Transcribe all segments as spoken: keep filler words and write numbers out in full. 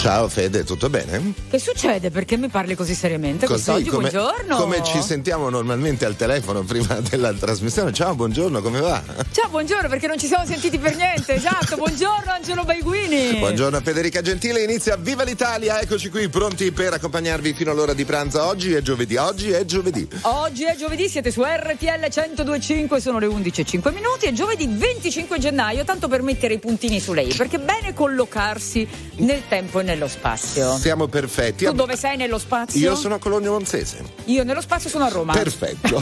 Ciao Fede, tutto bene? Che succede? Perché mi parli così seriamente quest'oggi? Come, buongiorno. Come ci sentiamo normalmente al telefono prima della trasmissione. Ciao, buongiorno, come va? Ciao, buongiorno, perché non ci siamo sentiti per niente, esatto. Buongiorno Angelo Baiguini. Buongiorno a Federica Gentile, inizia Viva l'Italia. Eccoci qui, pronti per accompagnarvi fino all'ora di pranzo. Oggi è giovedì, oggi è giovedì. Oggi è giovedì, siete su R T L centodue e cinque, sono le undici e cinque minuti e giovedì venticinque gennaio, tanto per mettere i puntini su lei, perché bene collocarsi nel tempo e nello spazio. Siamo perfetti. Tu dove sei nello spazio? Io sono a Cologno Monzese. Io nello spazio sono a Roma. Perfetto.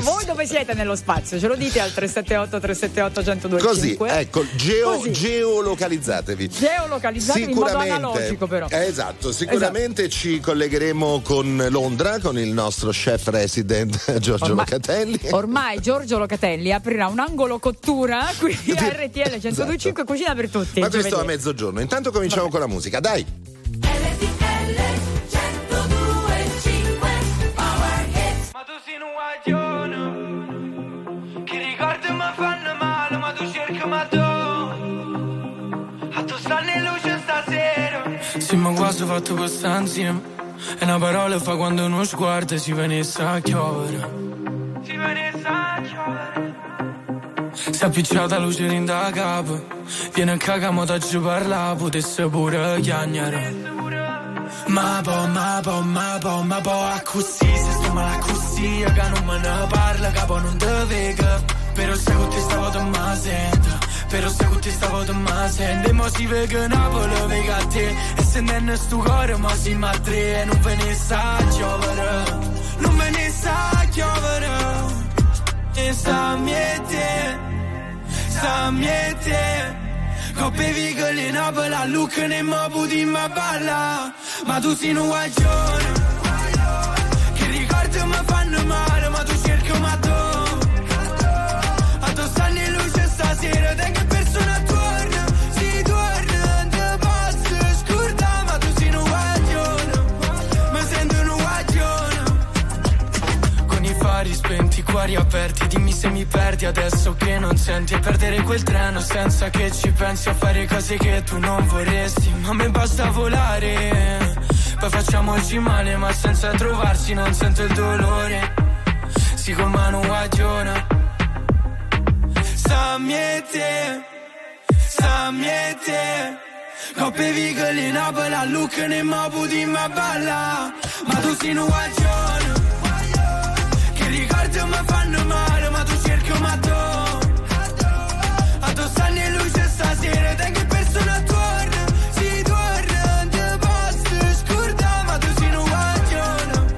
Voi dove siete nello spazio? Ce lo dite al tre sette otto tre sette otto uno zero due cinque. Così, ecco, geo, Così. geolocalizzatevi. Geolocalizzatevi in modo analogico però. Esatto, sicuramente esatto. Ci collegheremo con Londra, con il nostro chef resident Giorgio ormai, Locatelli. Ormai Giorgio Locatelli aprirà un angolo cottura qui a R T L centodue e cinque, esatto. Cucina per tutti. Ma questo giovedì. A mezzogiorno. Intanto cominciamo con la musica, dai. Ma tu sei un guaglione, che ricordi mi fanno male, ma tu cerchi ma tu, a tu sta le luci stasera. Sì, ma quasi ho fatto quest'ansia, e una parola fa quando uno sguardo si venisse a chiovere. Si venisse a chiovere. Si è appicciata luce in da capo, viene a cagamo da giù parla, potesse pure chiagnare. Ma po', ma po', ma po', ma po' a così, se sto male a così, che non me ne parla, capo non te vega. Però se con te stavo da ma senta, però se con te stavo da ma senta, e mo si vega Napoli, vega a te, e se nel sto cuore ma si ma tre, e non ve ne sa giovere, non ve ne sa giovere. E sa miete, sa miete, coppe vigole Napoli a Lucca ne mobu di ma balla. Ma tu sei un guaglione, che ricordi mi fanno male, ma tu cerchi un matto. A tu stanno in luce stasera, da che persona torna, si torna, te posso scordare. Ma tu sei un guaglione, mi sento un guaglione. Con i fari spenti, cuori aperti, dimmi se mi perdi adesso che non senti, e perdere quel treno senza che ci pensi, a fare cose che tu non vorresti, ma a me basta volare. Poi facciamoci male ma senza trovarsi, non sento il dolore. Si con mano guagliona. Sa miete, sa miete, coppe vigole Napoli a Lucca ne mobu di ma balla. Ma tu sei un guagliona, ricordi mi fanno male, ma tu cerchi un matto. A tu stanno in luce stasera, da che persona torna, si torna, non ti posso scordare. Ma tu sei un guaglione,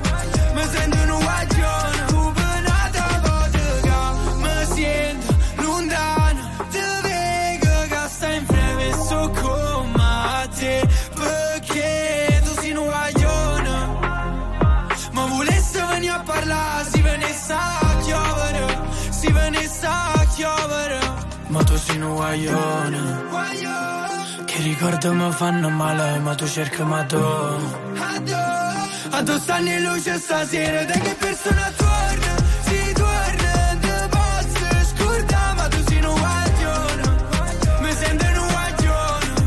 mi sento un guaglione. Tu per un'altra volta mi sento lontana, ti vedo che stai in breve so come te, perché tu sei un guaglione. Ma volesse venire a parlare, ma tu sei un guaglione, che ricordi mi fanno male, ma tu cerchi ma tu, a tu stanno in luce stasera, da che persona torna, si torna, non ti posso scordare. Ma tu sei un guaglione, mi sento un guaglione.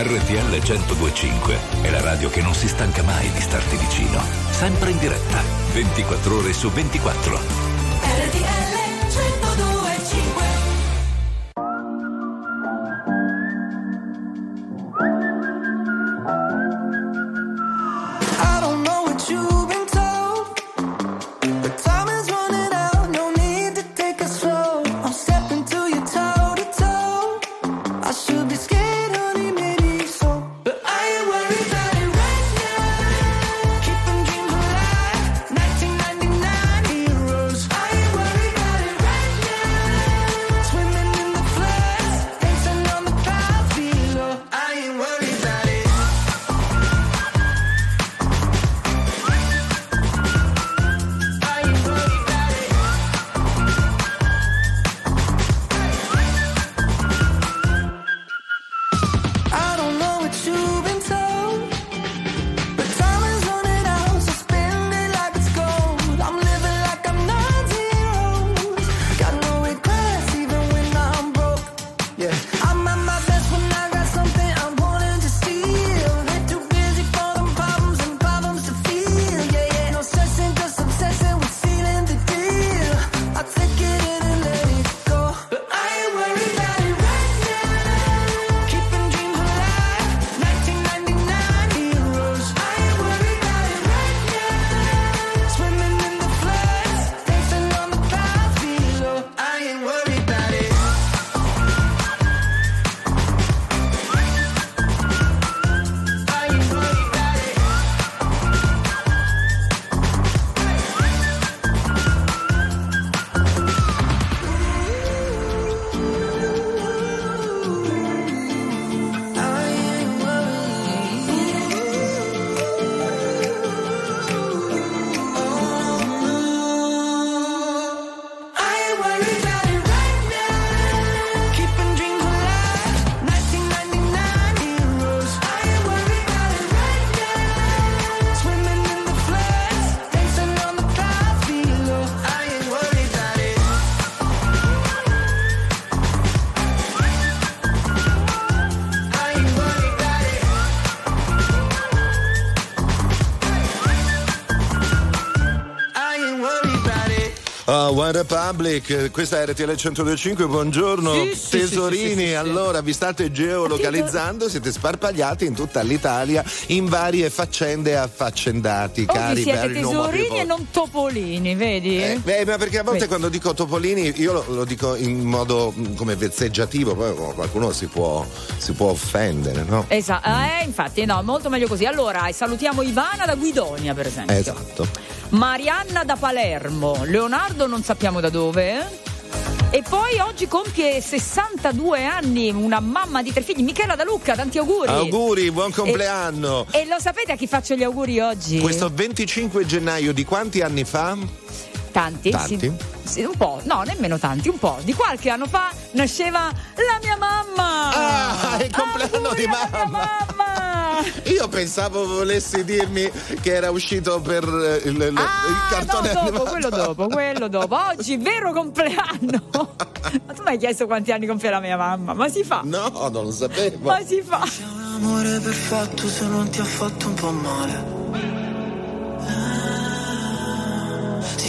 R T L centodue e cinque è la radio che non si stanca mai di starti vicino, sempre in diretta, ventiquattro ore su ventiquattro. R T L centodue e cinque. I don't know what you've been told, but time is running out, no need to take it slow. I'm stepping to your toe to toe. I should be scared, honey, maybe so, but I ain't worried about it right now. Keep them dreams alive, nineteen ninety-nine heroes. I ain't worried about Oh, One Republic, questa è R T L centodue e cinque, buongiorno. Sì, tesorini, sì, sì, sì, sì, allora vi state geolocalizzando, siete sparpagliati in tutta l'Italia in varie faccende, affaccendati, oh, cari. Siete tesorini e non topolini, vedi? Eh, beh, ma perché a volte vedi, quando dico topolini io lo, lo dico in modo come vezzeggiativo, poi qualcuno si può, si può offendere, no? Esatto, mm. eh, infatti no, molto meglio così. Allora, salutiamo Ivana da Guidonia, per esempio. Esatto. Marianna da Palermo, Leonardo non sappiamo da dove, e poi oggi compie sessantadue anni una mamma di tre figli, Michela da Lucca, tanti auguri. Auguri, buon compleanno. E, e lo sapete a chi faccio gli auguri oggi? Questo venticinque gennaio di quanti anni fa? Tanti, tanti. Sì, sì, un po', no, nemmeno tanti, un po'. Di qualche anno fa nasceva la mia mamma. Ah, il compleanno di mamma. mamma. Io pensavo volessi dirmi che era uscito per il, il, ah, il cartone. No, dopo, quello dopo, quello dopo. Oggi vero compleanno. Ma tu mi hai chiesto quanti anni compie la mia mamma? Ma si fa? No, non lo sapevo. Ma si fa? C'è un amore perfetto se non ti ha fatto un po' male. Ci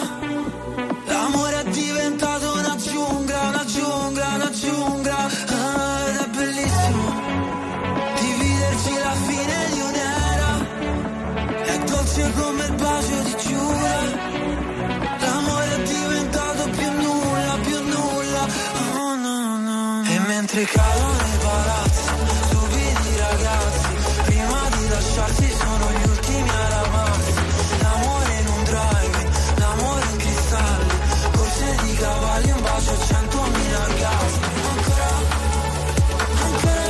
L'amore è diventato una giungla, una giungla, una giungla, ah, ed è bellissimo dividerci la fine di un'era, è dolce come il bacio di Giura, l'amore è diventato più nulla, più nulla, oh no no, e mentre calano i palazzi, stupidi ragazzi, prima di lasciarsi sono gli ultimi a ramarsi, l'amore in un drive, l'amore in cristalli, di cavalli, un bacio, centomila orgasmi. Ancora, ancora,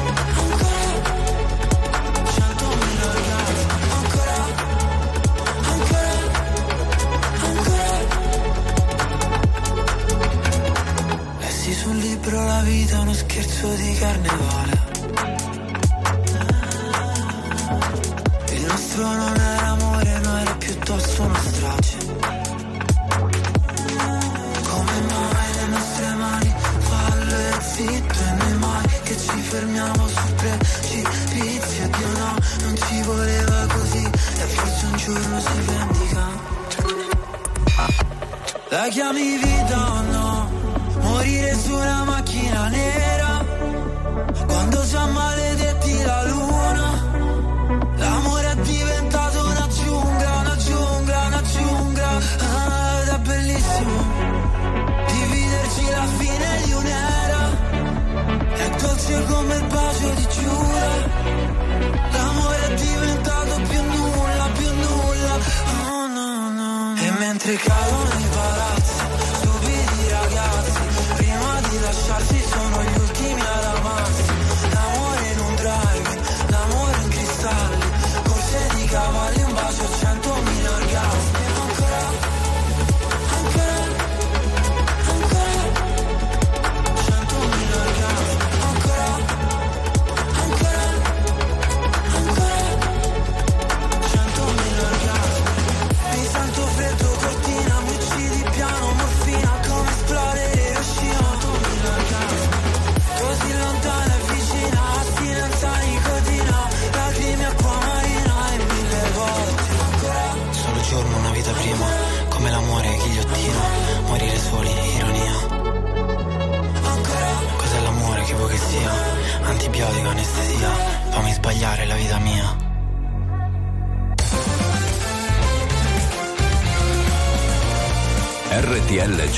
ancora, centomila orgasmi. Ancora, ancora, ancora. Lessi sul libro La vita, uno scherzo di carnevale. Il nostro non era amore, no, era piuttosto una strage. Zitto e noi mai che ci fermiamo sul precipizio. Dio no, non ci voleva così. E forse un giorno si vendica. La chiami vita o no? Morire su una macchina nera. Quando ci ammaledetti la luna. L'amore è diventato una giungla, una giungla, una giungla, ah, ed è bellissimo dividerci la fine di un'era. È dolce come il bacio di Giura, l'amore è diventato più nulla, più nulla, oh no no, no. E mentre calano i palazzi, stupidi ragazzi, prima di lasciarsi sono gli ultimi ad amarsi, l'amore in un drive, l'amore in cristalli, corse di cavalli, un bacio, centomila orgasmi. Ancora. Morire soli, ironia. Ancora. Cos'è l'amore che vuoi che sia? Antibiotico, anestesia. Fammi sbagliare la vita mia. R T L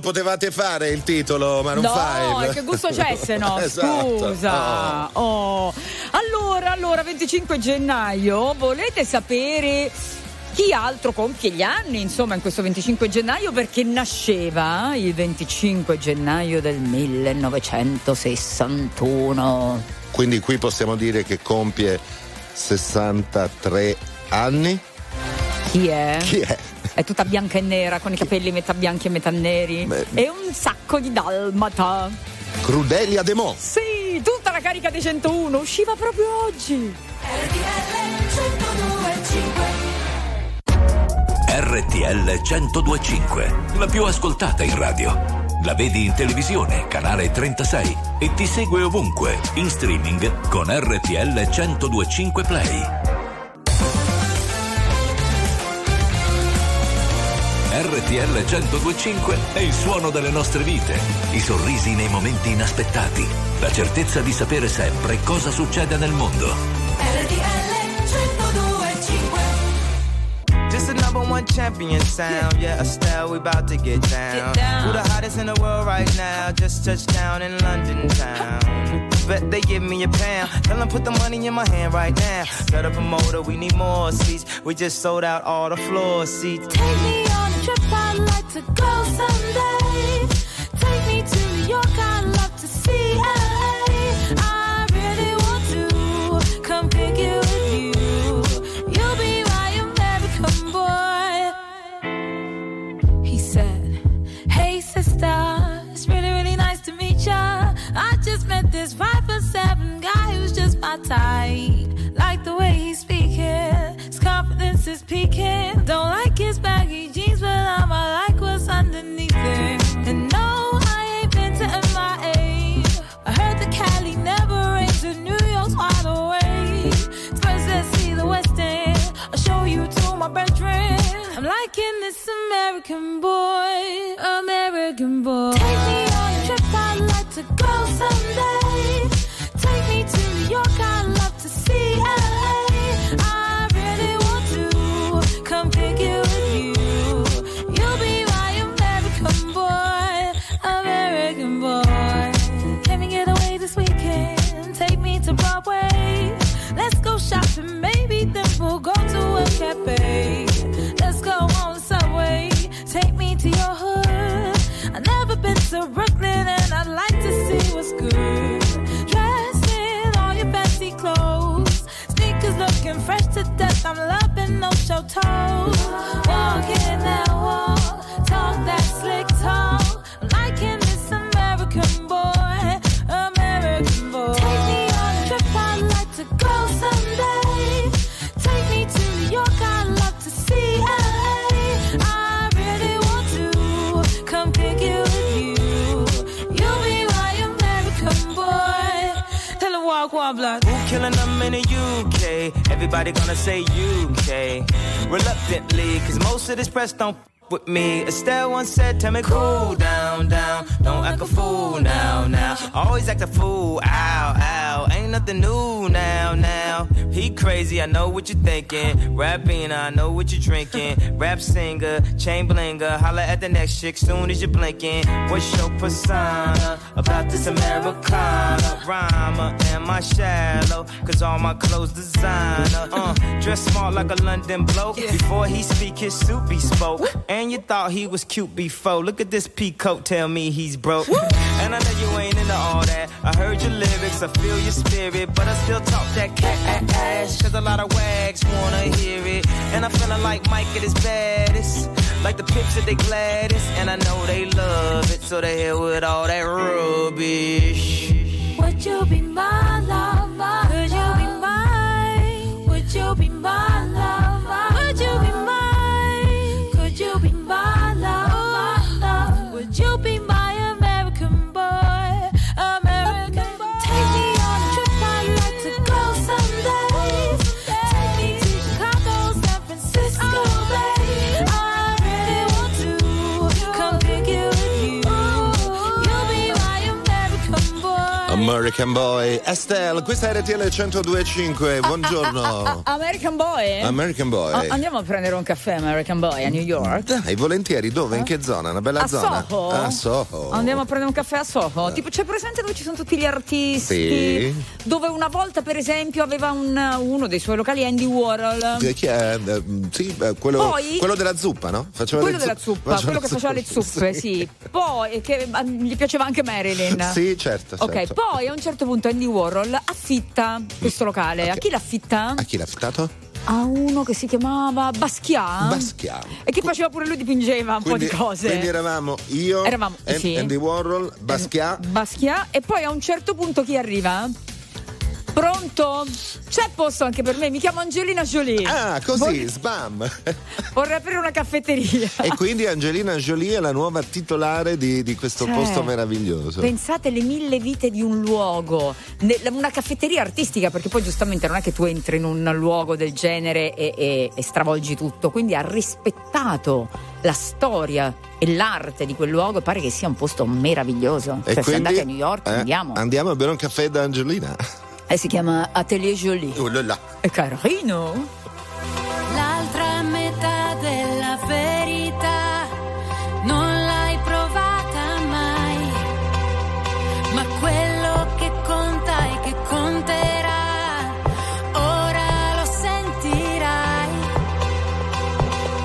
Potevate fare il titolo, ma non fai. No, che gusto c'è se no? Esatto. Scusa. Oh. Oh. Allora, allora, venticinque gennaio, volete sapere chi altro compie gli anni, insomma, in questo venticinque gennaio, perché nasceva il venticinque gennaio del millenovecentosessantuno. Quindi qui possiamo dire che compie sessantatré anni. Chi è? Chi è? È tutta bianca e nera, con i capelli metà bianchi e metà neri. Beh. E un sacco di dalmata. Crudelia De Mo. Sì, tutta la carica dei centouno usciva proprio oggi. R T L centodue e cinque, la più ascoltata in radio. La vedi in televisione, canale trentasei, e ti segue ovunque, in streaming con R T L centodue e cinque Play. R T L centodue e cinque è il suono delle nostre vite, i sorrisi nei momenti inaspettati, la certezza di sapere sempre cosa succede nel mondo. R T L centodue e cinque. Just a number one champion sound, yeah, Estelle, we about to get down. Who the hottest in the world right now, just touched down in London town. Bet they give me a pound. Tell them put the money in my hand right now. Set up a motor, we need more seats. We just sold out all the floor seats. Take me on a trip, I'd like to go someday. Take me to New York, I'd love to see L A. I really want to come pick you with you. You'll be my American boy. He said, hey sister, it's really, really nice to meet ya. I just met this five foot seven guy who's just my type. Like the way he's speaking, his confidence is peaking. Don't like his baggy jeans, but I'ma like what's underneath it. And no, I ain't been to M I A. I heard the Cali never rains and New York's wide awake. First let's see the West End, I'll show you to my brethren. I'm liking this American boy, American boy. Take me on a trip, I'd like to go someday. Take me to New York, I'd love to see L A. I really want to come pick you with you. You'll be my American boy, American boy. Can we get away this weekend? Take me to Broadway. Let's go shopping, maybe then we'll go to a cafe. Let's go on the subway, take me to your hood. I've never been to Brooklyn and I'd like to see what's good. Dressed in all your fancy clothes, sneakers looking fresh to death, I'm loving no show toes. Walk in that wall, talk that slick talk, I'm liking this American boy, American boy. Take me on a trip, I'd like to go someday. Take me to New York, I'd love to see L A. I really want to come pick you with you. You'll be my American boy. Tell her walk one block. Who killing them in the U K? Everybody gonna say U K. Reluctantly, cause most of this press don't f- with me. Estelle once said, tell me cool down, down. Don't act a fool now, now. Always act a fool, ow, ow. Ain't nothing new now, now. He crazy, I know what you're thinking. Rapping, I know what you're drinking. Rap singer, chain blinger. Holla at the next chick soon as you're blinking. What's your persona about this Americana? Rhyme summer and my shallow, cause all my clothes designer. Uh, dress smart like a London bloke. Before he speak, his suit be spoke. And you thought he was cute before. Look at this peacoat, tell me he's broke. And I know you ain't into all that. I heard your lyrics, I feel your spirit, but I still talk that cat ass, cause a lot of wags wanna hear it. And I'm feeling like Mike at his baddest, like the pips at the gladdest. And I know they love it, so they hit with all that rubbish. Would you be my love, my love? Could you be mine? Would you be my love, my love? Would you be mine? Could you be my love, my love? Would you be my American boy, American boy? Take me on a trip I'd like to go someday. Take me to Chicago, San Francisco, babe. I really want to come pick you with you. You'll be my American boy. American boy. Estelle, questa è R T L centodue e cinque, buongiorno. Ah, ah, ah, American boy? American boy. Ah, andiamo a prendere un caffè American boy a New York? Dai, volentieri, dove? Ah. In che zona? Una bella a zona? Soho. A Soho. Andiamo a prendere un caffè a Soho. Ah. Tipo, c'è presente dove ci sono tutti gli artisti? Sì. Dove una volta, per esempio, aveva un, uno dei suoi locali Andy Warhol. Sì, chi è? Sì, quello, Poi, quello della zuppa, no? Faceva quello della zu- zuppa, quello che zuppa, faceva le zuppe, sì. sì. Poi, che gli piaceva anche Marilyn. Sì, certo, certo. Ok, poi a un certo punto Andy Warhol affitta questo locale. Okay. A chi l'affitta? A chi l'ha affittato? A uno che si chiamava Basquiat Basquiat e che faceva pure lui, dipingeva un quindi, po' di cose. Quindi eravamo io, eravamo, And, sì. Andy Warhol, Basquiat Basquiat e poi a un certo punto chi arriva? Pronto? C'è posto anche per me, mi chiamo Angelina Jolie. Ah, così, vorrei... sbam. Vorrei aprire una caffetteria. E quindi Angelina Jolie è la nuova titolare di, di questo cioè, posto meraviglioso. Pensate le mille vite di un luogo, una caffetteria artistica, perché poi giustamente non è che tu entri in un luogo del genere e, e, e stravolgi tutto, quindi ha rispettato la storia e l'arte di quel luogo e pare che sia un posto meraviglioso. E cioè, quindi, se andate a New York, eh, andiamo. Andiamo a bere un caffè da Angelina. E si chiama Atelier Jolie. Oh là là. È carino. L'altra metà della verità non l'hai provata mai, ma quello che conta e che conterà ora lo sentirai.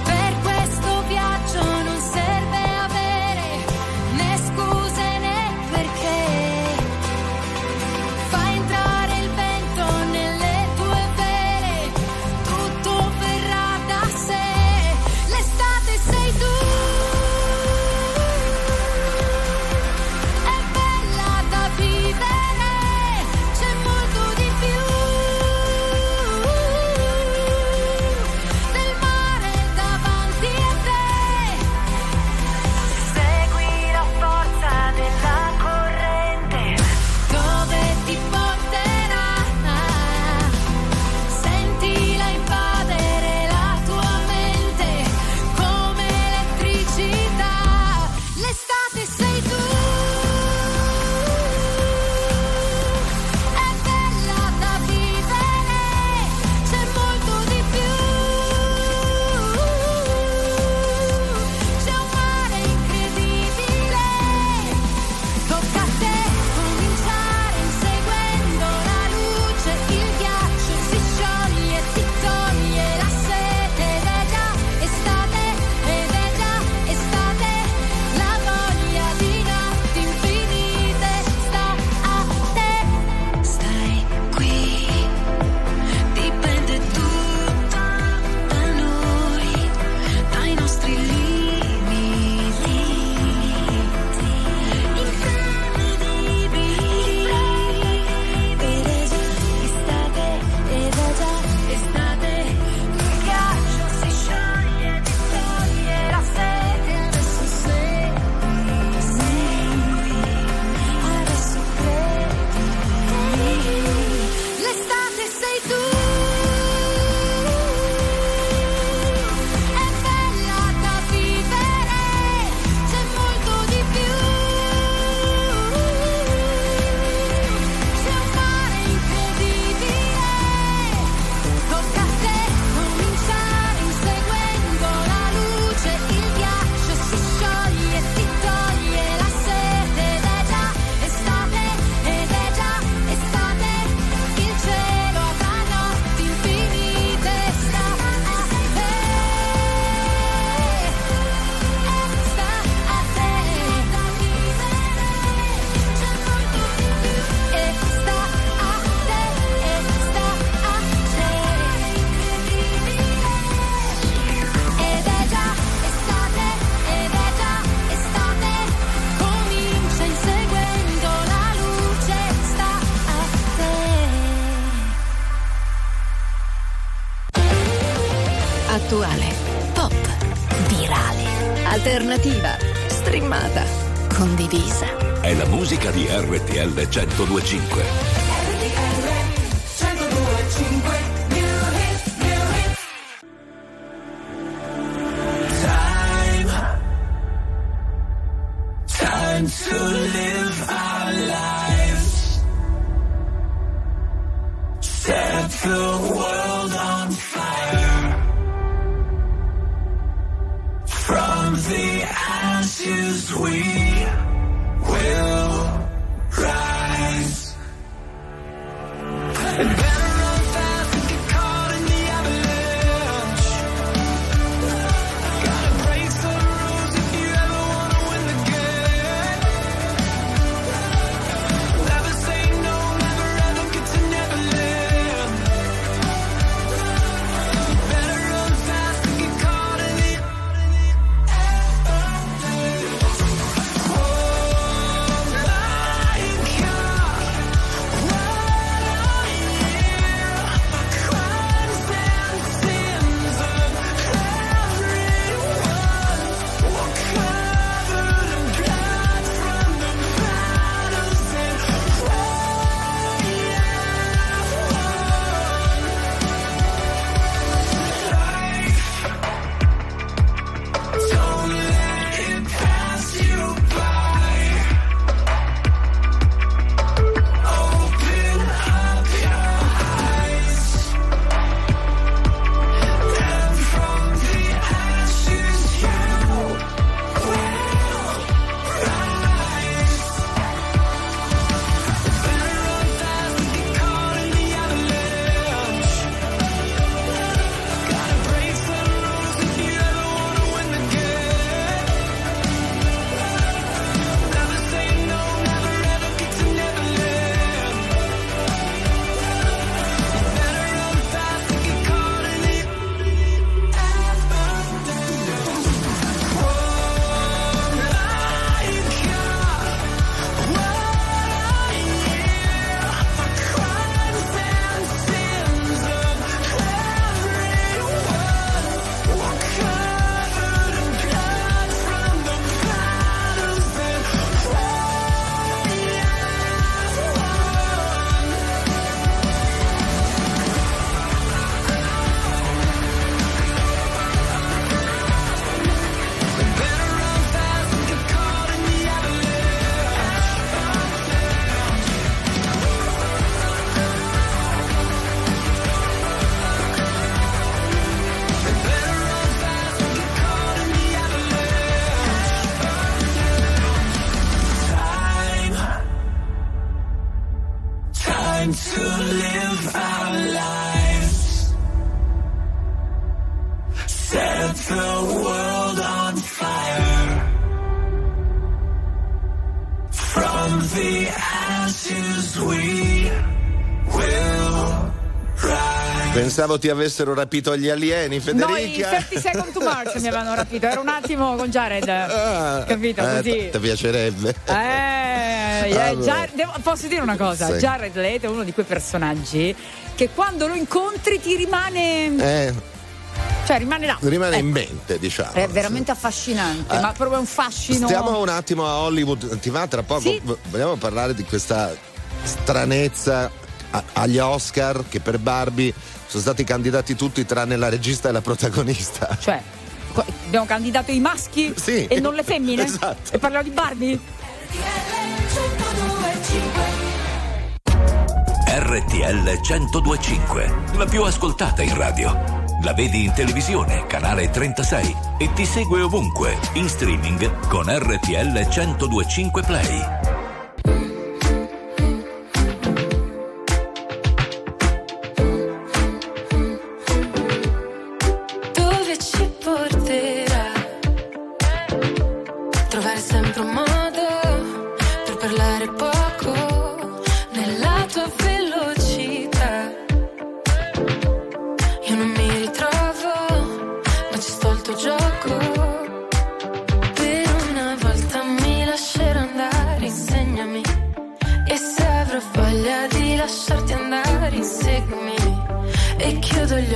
Per questo viaggio non serve avere né scuse né perché. Fai entrare il vento nelle tue vele, tutto alternativa, streamata, condivisa. È la musica di R T L centodue e cinque. To live our lives, set the world on fire. From the ashes we will rise. And then pensavo ti avessero rapito gli alieni, Federica. No, i thirty seconds to Mars mi avevano rapito. Era un attimo con Jared, ah, capito? Eh, Così. Ti piacerebbe. Eh, eh, ah, Jared, devo, posso dire una cosa? Sì. Jared Leto è uno di quei personaggi che quando lo incontri ti rimane... Eh. Cioè rimane là. Rimane eh. in mente, diciamo. È veramente affascinante, eh. ma proprio un fascino. Stiamo un attimo a Hollywood, ti va tra poco? Sì. Vogliamo parlare di questa stranezza a, agli Oscar, che per Barbie sono stati candidati tutti tranne la regista e la protagonista. Cioè, abbiamo candidato i maschi sì. e non le femmine? Esatto. E parliamo di Barbie? R T L centodue e cinque, la più ascoltata in radio. La vedi in televisione, canale trentasei, e ti segue ovunque, in streaming con R T L centodue e cinque Play. Chiudo gli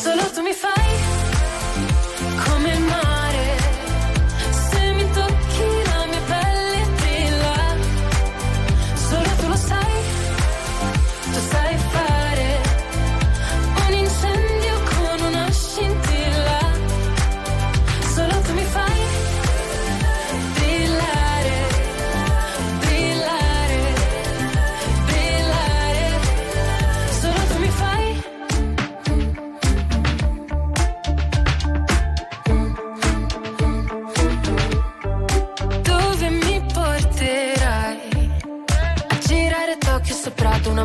Solo tu mi fai come il mare, se mi tocchi la mia pelle brilla. Solo tu lo sai, tu sai fare un incendio con una scintilla. Solo tu mi fai brillare, brillare, brillare. Solo tu mi fai. Dove mi porterai? A girare Tokyo sopra ad una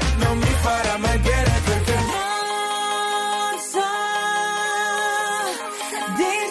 non mi farà mai bene, perché no. Non so dirti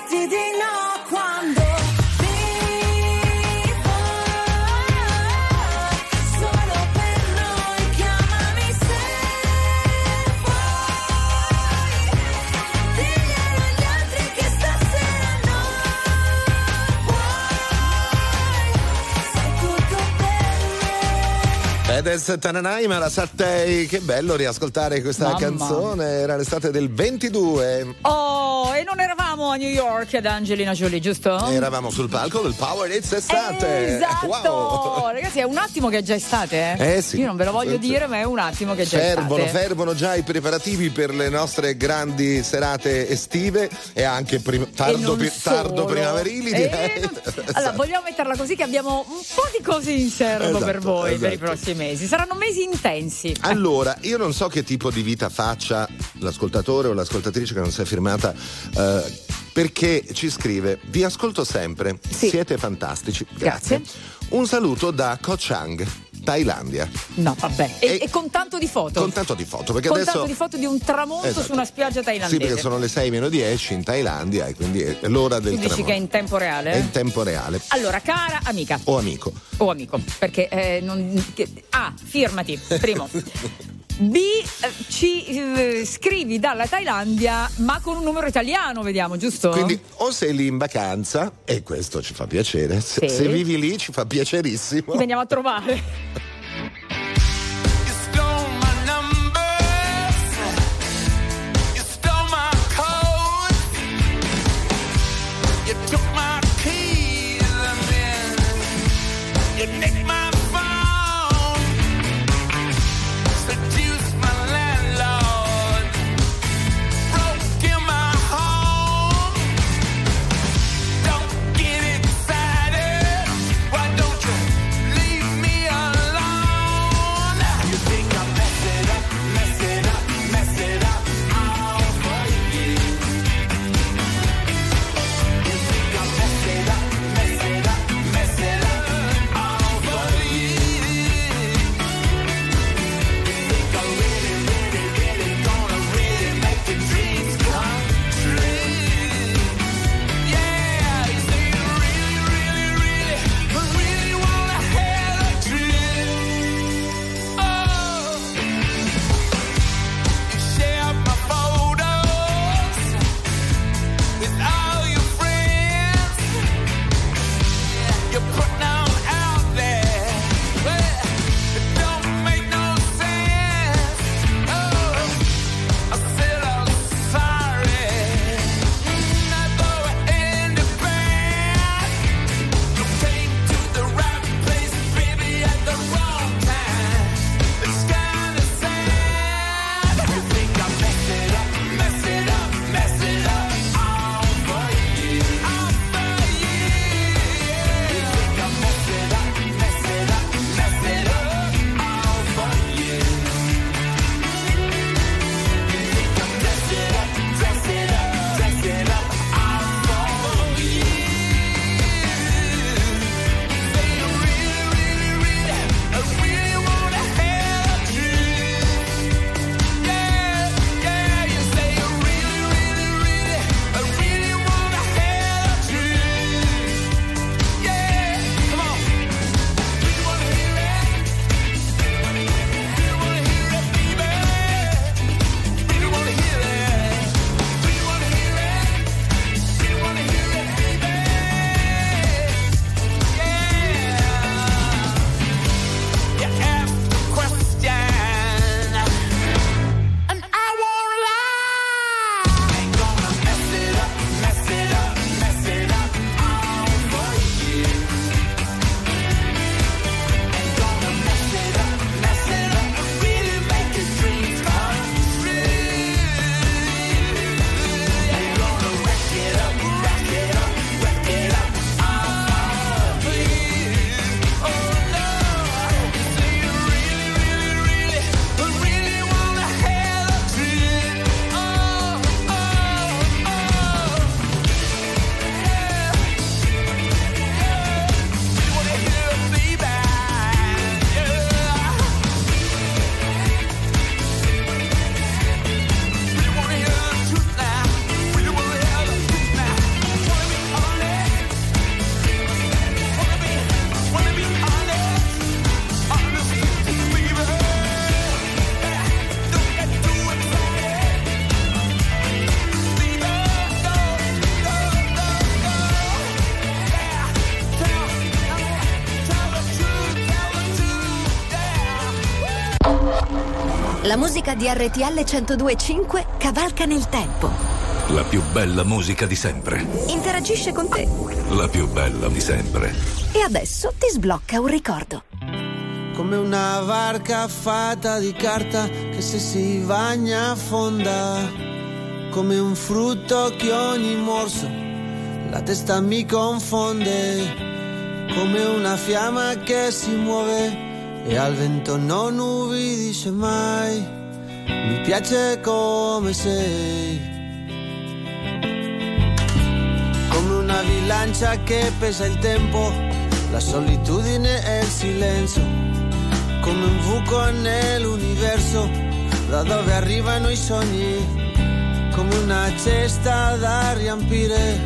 Fedez Tananaima, la Sattei, che bello riascoltare questa Mamma. canzone, era l'estate del ventidue. Oh, e non eravamo a New York ad Angelina Jolie, giusto? Eravamo sul palco del Power It's Estate. Esatto, wow. Ragazzi, è un attimo che è già estate, eh? Eh sì. Io non ve lo voglio dire, ma è un attimo che è già fervono, estate. Fervono già i preparativi per le nostre grandi serate estive e anche prim- tardo, e pi- tardo primaverili, direi. Non... Allora, vogliamo metterla così che abbiamo un po' di cose in serbo, esatto, per voi, esatto, per i prossimi mesi. Saranno mesi intensi. Allora, io non so che tipo di vita faccia l'ascoltatore o l'ascoltatrice che non si è firmata, eh, perché ci scrive: vi ascolto sempre, sì, siete fantastici. Grazie. Grazie. Un saluto da Koh Chang, Thailandia. No, vabbè. E, e, e con tanto di foto. Con tanto di foto, perché con adesso. Con tanto di foto di un tramonto, esatto, su una spiaggia thailandese. Sì, perché sono le sei meno dieci in Thailandia e quindi è l'ora del tramonto. Tu dici che è in tempo reale? È in tempo reale. Allora, cara amica. O amico. O amico, perché eh, non. Che... A, firmati, primo. B, ci eh, scrivi dalla Thailandia ma con un numero italiano, vediamo, giusto? Quindi o sei lì in vacanza, e questo ci fa piacere, se, sì, se vivi lì ci fa piacerissimo. Ti veniamo a trovare. Leave me alone. La musica di R T L centodue e cinque cavalca nel tempo. La più bella musica di sempre. Interagisce con te. La più bella di sempre. E adesso ti sblocca un ricordo. Come una barca fatta di carta che se si bagna affonda. Come un frutto che ogni morso la testa mi confonde. Come una fiamma che si muove e al vento non ubbidisce mai. Mi piace come sei, come una bilancia che pesa il tempo, la solitudine e il silenzio, come un buco nell'universo da dove arrivano i sogni, come una cesta da riempire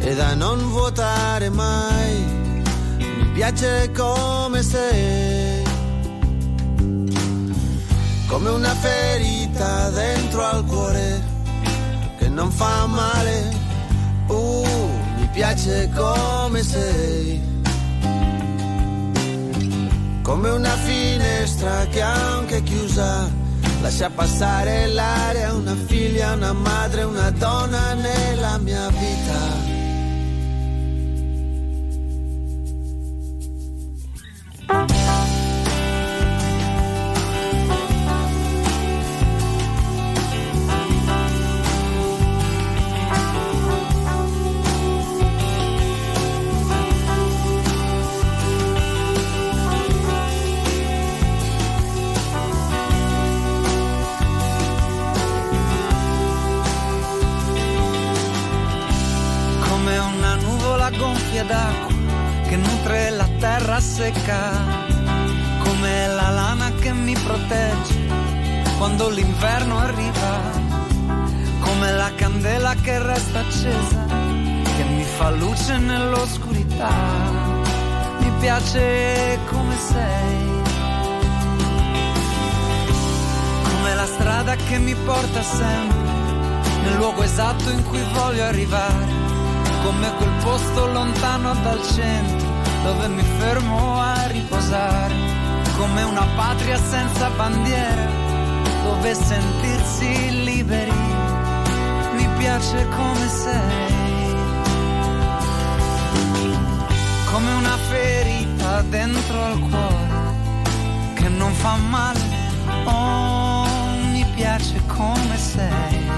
e da non vuotare mai. Mi piace come sei, come una ferita dentro al cuore che non fa male. Uh, mi piace come sei, come una finestra che anche chiusa lascia passare l'aria. Una figlia, una madre, una donna nella mia vita. Secca, come la lana che mi protegge quando l'inverno arriva, come la candela che resta accesa, che mi fa luce nell'oscurità. Mi piace come sei, come la strada che mi porta sempre nel luogo esatto in cui voglio arrivare, come quel posto lontano dal centro dove mi fermo a riposare, come una patria senza bandiera, dove sentirsi liberi. Mi piace come sei, come una ferita dentro al cuore che non fa male. Oh, mi piace come sei,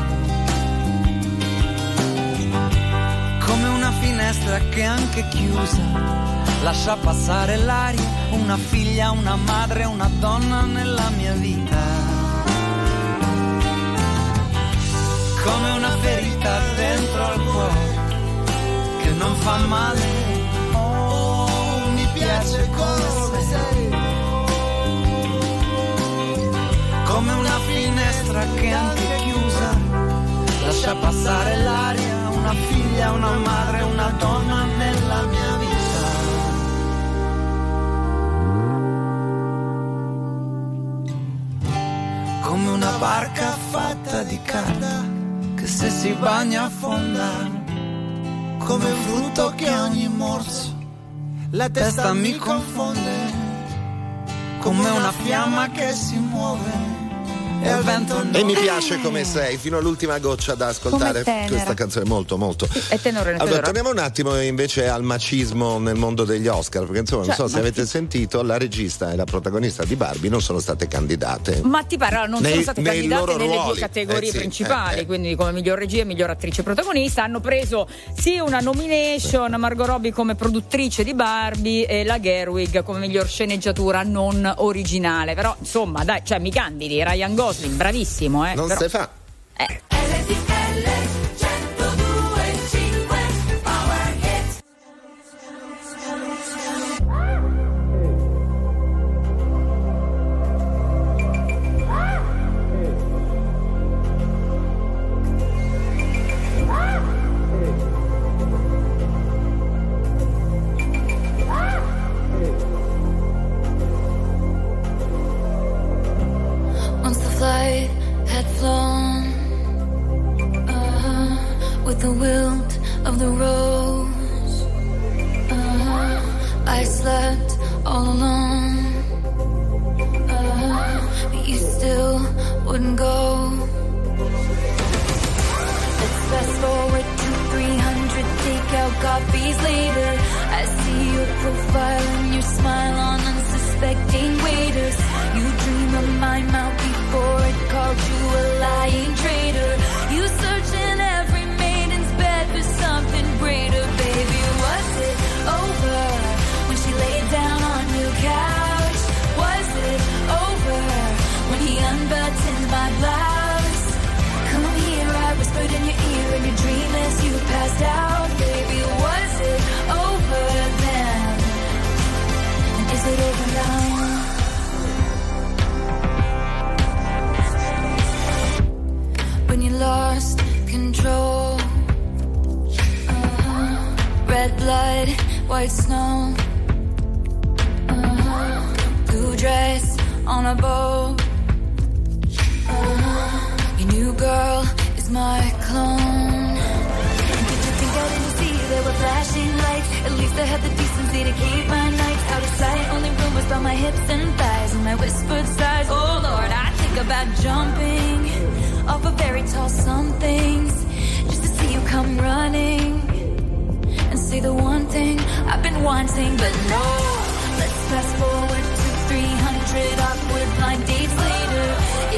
come una finestra che anche chiusa lascia passare l'aria, una figlia, una madre, una donna nella mia vita. Come una ferita dentro al cuore che non fa male. Oh, mi piace come sei, come una finestra che anche chiusa lascia passare l'aria, una figlia, una madre, una donna nella mia vita. Come una barca fatta di carta che se si bagna affonda, come un frutto che ogni morso la testa mi confonde, come una fiamma che si muove. E mi piace come sei, fino all'ultima goccia da ascoltare questa canzone, molto molto. È tenore, è tenore. Allora, torniamo un attimo invece al macismo nel mondo degli Oscar, perché insomma, cioè, non so se avete ti... sentito, la regista e la protagonista di Barbie non sono state candidate. Ma ti pare, non nei, sono state candidate nelle ruoli. Due categorie eh sì, principali, eh, eh. quindi come miglior regia e miglior attrice protagonista. Hanno preso sì una nomination, sì. Margot Robbie come produttrice di Barbie e la Gerwig come miglior sceneggiatura non originale. Però insomma, dai, cioè mi candidi, Ryan Gosling. Bravissimo, eh. Non però... se fa. Eh. All alone, uh-huh. But you still and go. Let's fast forward to three hundred, take out copies later. I see your profile and your smile on unsuspecting waiters. You dream of my mouth before it called you a lying traitor. You search in every maiden's bed for something greater. Baby, was it over when she laid down on your couch? Was it over when he unbuttoned my blouse? Come here, I whispered in your ear in your dream as you passed out. Baby, was it over then? And is it over now? When you lost control, uh-huh. Red blood, white snow, uh-huh. Blue dress on a bow, uh-huh. Your new girl is my clone. And did you think I didn't see there were flashing lights? At least I had the decency to keep my nights out of sight. Only room was by my hips and thighs and my whispered sighs. Oh Lord, I think about jumping off a very tall somethings just to see you come running and say the one thing I've been wanting. But no, let's fast forward to three hundred awkward blind dates later.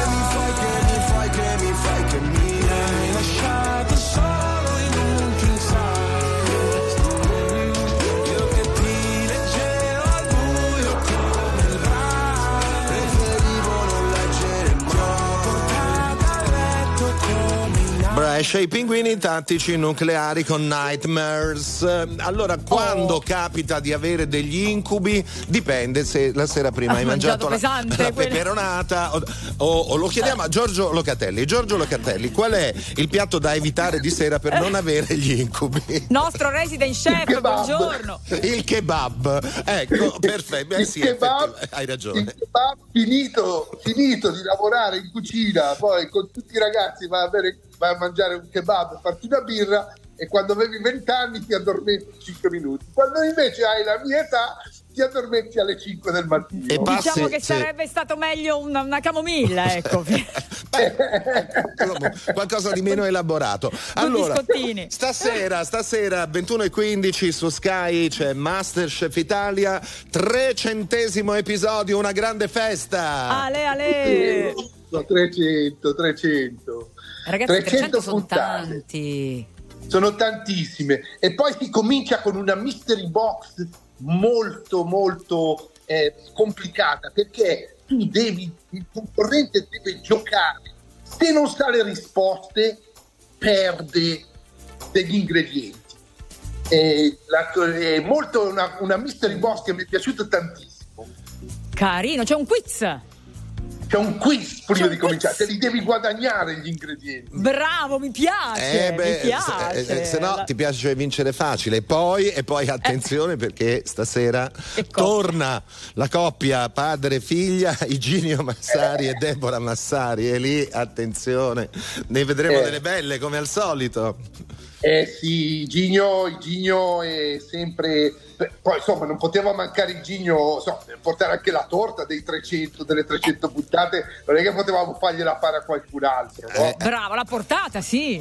mi fai, che mi fai, che mi fai, che mi fai, lasciato solo in un king size, io che ti leggevo al buio come il rai, preferivo non leggere mai, portata a letto come il rai. Brescia, i pinguini tattici nucleari con Nightmares. Allora, quando oh. capita di avere degli incubi, dipende se la sera prima ha hai mangiato, mangiato la, la peperonata o, o, o lo chiediamo a Giorgio Locatelli. Giorgio Locatelli, qual è il piatto da evitare di sera per non avere gli incubi? Nostro resident chef, buongiorno. Il kebab, ecco, perfetto. Il sì, kebab, hai ragione. Il kebab, finito, finito di lavorare in cucina, poi con tutti i ragazzi va a bere, vai a mangiare un kebab e farti una birra, e quando avevi vent'anni ti addormenti cinque minuti, quando invece hai la mia età ti addormenti alle cinque del mattino. E passi, diciamo che sì, sarebbe stato meglio una, una camomilla, ecco. Beh, qualcosa di meno elaborato. Allora, stasera, stasera ventuno e quindici su Sky c'è MasterChef Italia, trecentesimo episodio, una grande festa. Ale, ale. trecento, trecento. Ragazzi, trecento, trecento sono tanti. Sono tantissime. E poi si comincia con una mystery box molto molto eh, complicata, perché tu devi, il concorrente deve giocare, se non sa le risposte perde degli ingredienti. E la, è molto una, una mystery box che mi è piaciuta tantissimo. Carino, c'è un quiz. C'è un quiz prima di cominciare, te li devi guadagnare gli ingredienti. Bravo, mi piace, eh beh, mi piace. Se, se no ti piace vincere facile. Poi, e poi attenzione, eh. perché stasera ecco. torna la coppia padre e figlia, Iginio Massari eh. e Deborah Massari. E lì, attenzione, ne vedremo eh. delle belle come al solito. Eh sì, Iginio, Iginio è sempre... Poi insomma non poteva mancare Iginio, so, portare anche la torta dei trecento, delle trecento puntate, non è che potevamo fargliela fare a qualcun altro, no? Eh, bravo, l'ha portata, sì.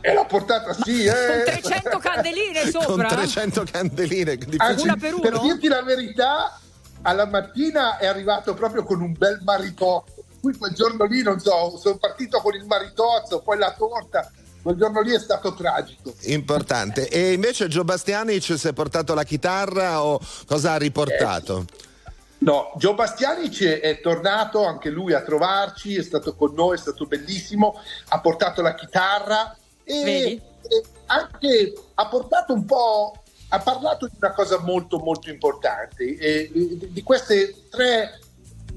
E l'ha portata, sì. Ma, eh. Con trecento candeline sopra. Con trecento candeline. Anzi, una per uno. Per dirti la verità, alla mattina è arrivato proprio con un bel maritozzo. Qui quel giorno lì, non so, sono partito con il maritozzo, poi la torta. Quel giorno lì è stato tragico. Importante. E invece Gio Bastianich si è portato la chitarra o cosa ha riportato? Eh, no, Gio Bastianich è tornato anche lui a trovarci, è stato con noi, è stato bellissimo, ha portato la chitarra e, e anche ha portato un po', ha parlato di una cosa molto molto importante, e, di queste tre,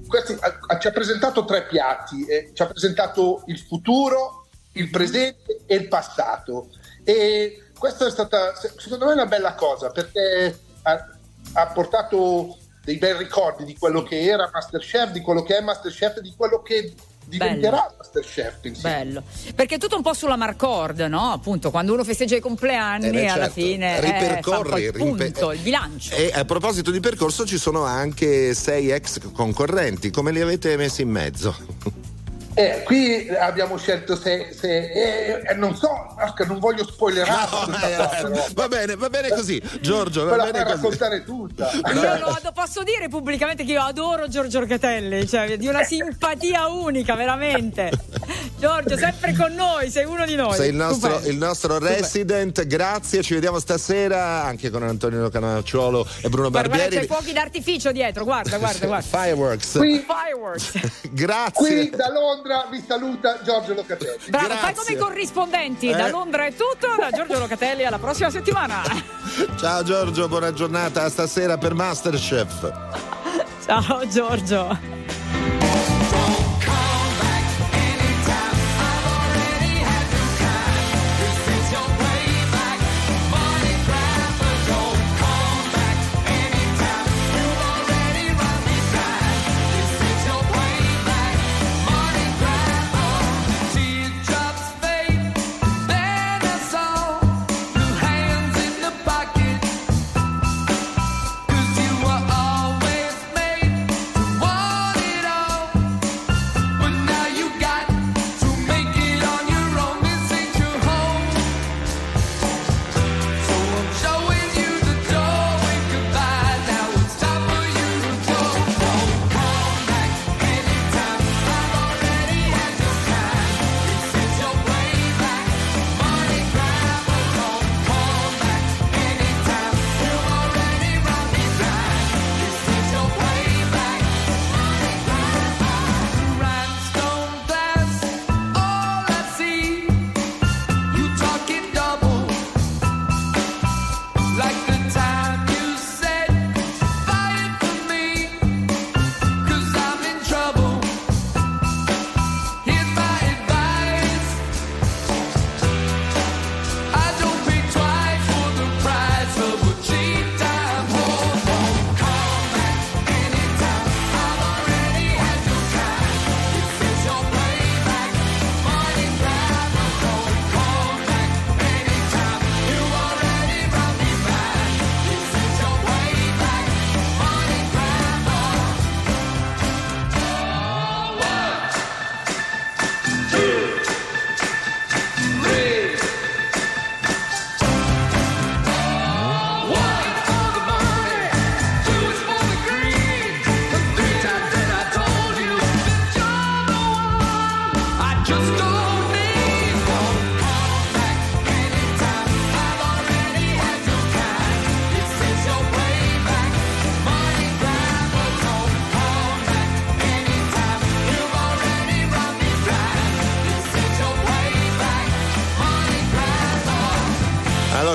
questi, ha, ci ha presentato tre piatti, eh, ci ha presentato il futuro, il presente e il passato, e questa è stata secondo me una bella cosa, perché ha, ha portato dei bei ricordi di quello che era MasterChef, di quello che è MasterChef e di quello che diventerà bello. MasterChef, bello, perché è tutto un po' sulla Marcord, no? Appunto, quando uno festeggia i compleanni, eh beh, certo, alla fine ripercorre eh, il punto, riper- il bilancio. E a proposito di percorso, ci sono anche sei ex concorrenti, come li avete messi in mezzo? Eh, qui abbiamo scelto se, se eh, eh, non so, non voglio spoilerare. No, eh, cosa, va bene, va bene così, Giorgio. Va bene così. Raccontare tutta. No. Io lo posso dire pubblicamente che io adoro Giorgio Locatelli, cioè di una simpatia unica, veramente. Giorgio, sempre con noi, sei uno di noi. Sei il nostro, il nostro resident. Grazie, ci vediamo stasera anche con Antonio Canacciolo e Bruno Barbieri. C'è fuochi d'artificio dietro, guarda, guarda, guarda. Fireworks. Qui, Fireworks. Grazie. Qui da Londra vi saluta Giorgio Locatelli. Bravo, grazie. Fai come i corrispondenti, eh? Da Londra è tutto, da Giorgio Locatelli alla prossima settimana. Ciao Giorgio, buona giornata, stasera per MasterChef. Ciao Giorgio.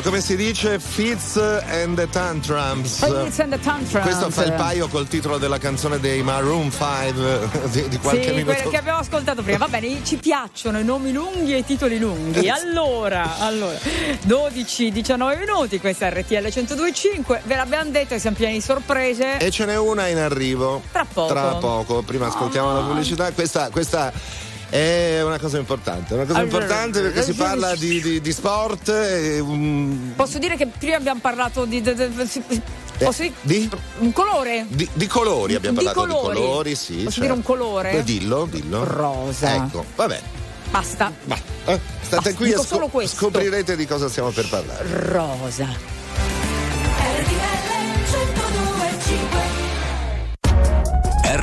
Come si dice? Fits and the Tantrums. Fits and the Tantrums. Questo fa il paio col titolo della canzone dei Maroon cinque di, di qualche sì, minuto. Sì, quella che abbiamo ascoltato prima. Va bene, ci piacciono i nomi lunghi e i titoli lunghi. Allora, allora dodici diciannove minuti, questa R T L centodue e cinque. Ve l'abbiamo detto che siamo pieni di sorprese. E ce n'è una in arrivo. Tra poco. Tra poco. Prima ascoltiamo oh, la pubblicità. Questa... questa è una cosa importante, una cosa allora, importante perché si parla di, di, di sport. E, um... Posso dire che prima abbiamo parlato di. di, di... Eh, sì, di? Un colore? Di, di colori abbiamo di parlato colori. Di colori, sì. Posso cioè, dire un colore? Dillo, dillo. Rosa. Ecco, vabbè. Basta. Bah, eh, state Basta, qui a scop- scoprirete di cosa stiamo per parlare. Rosa.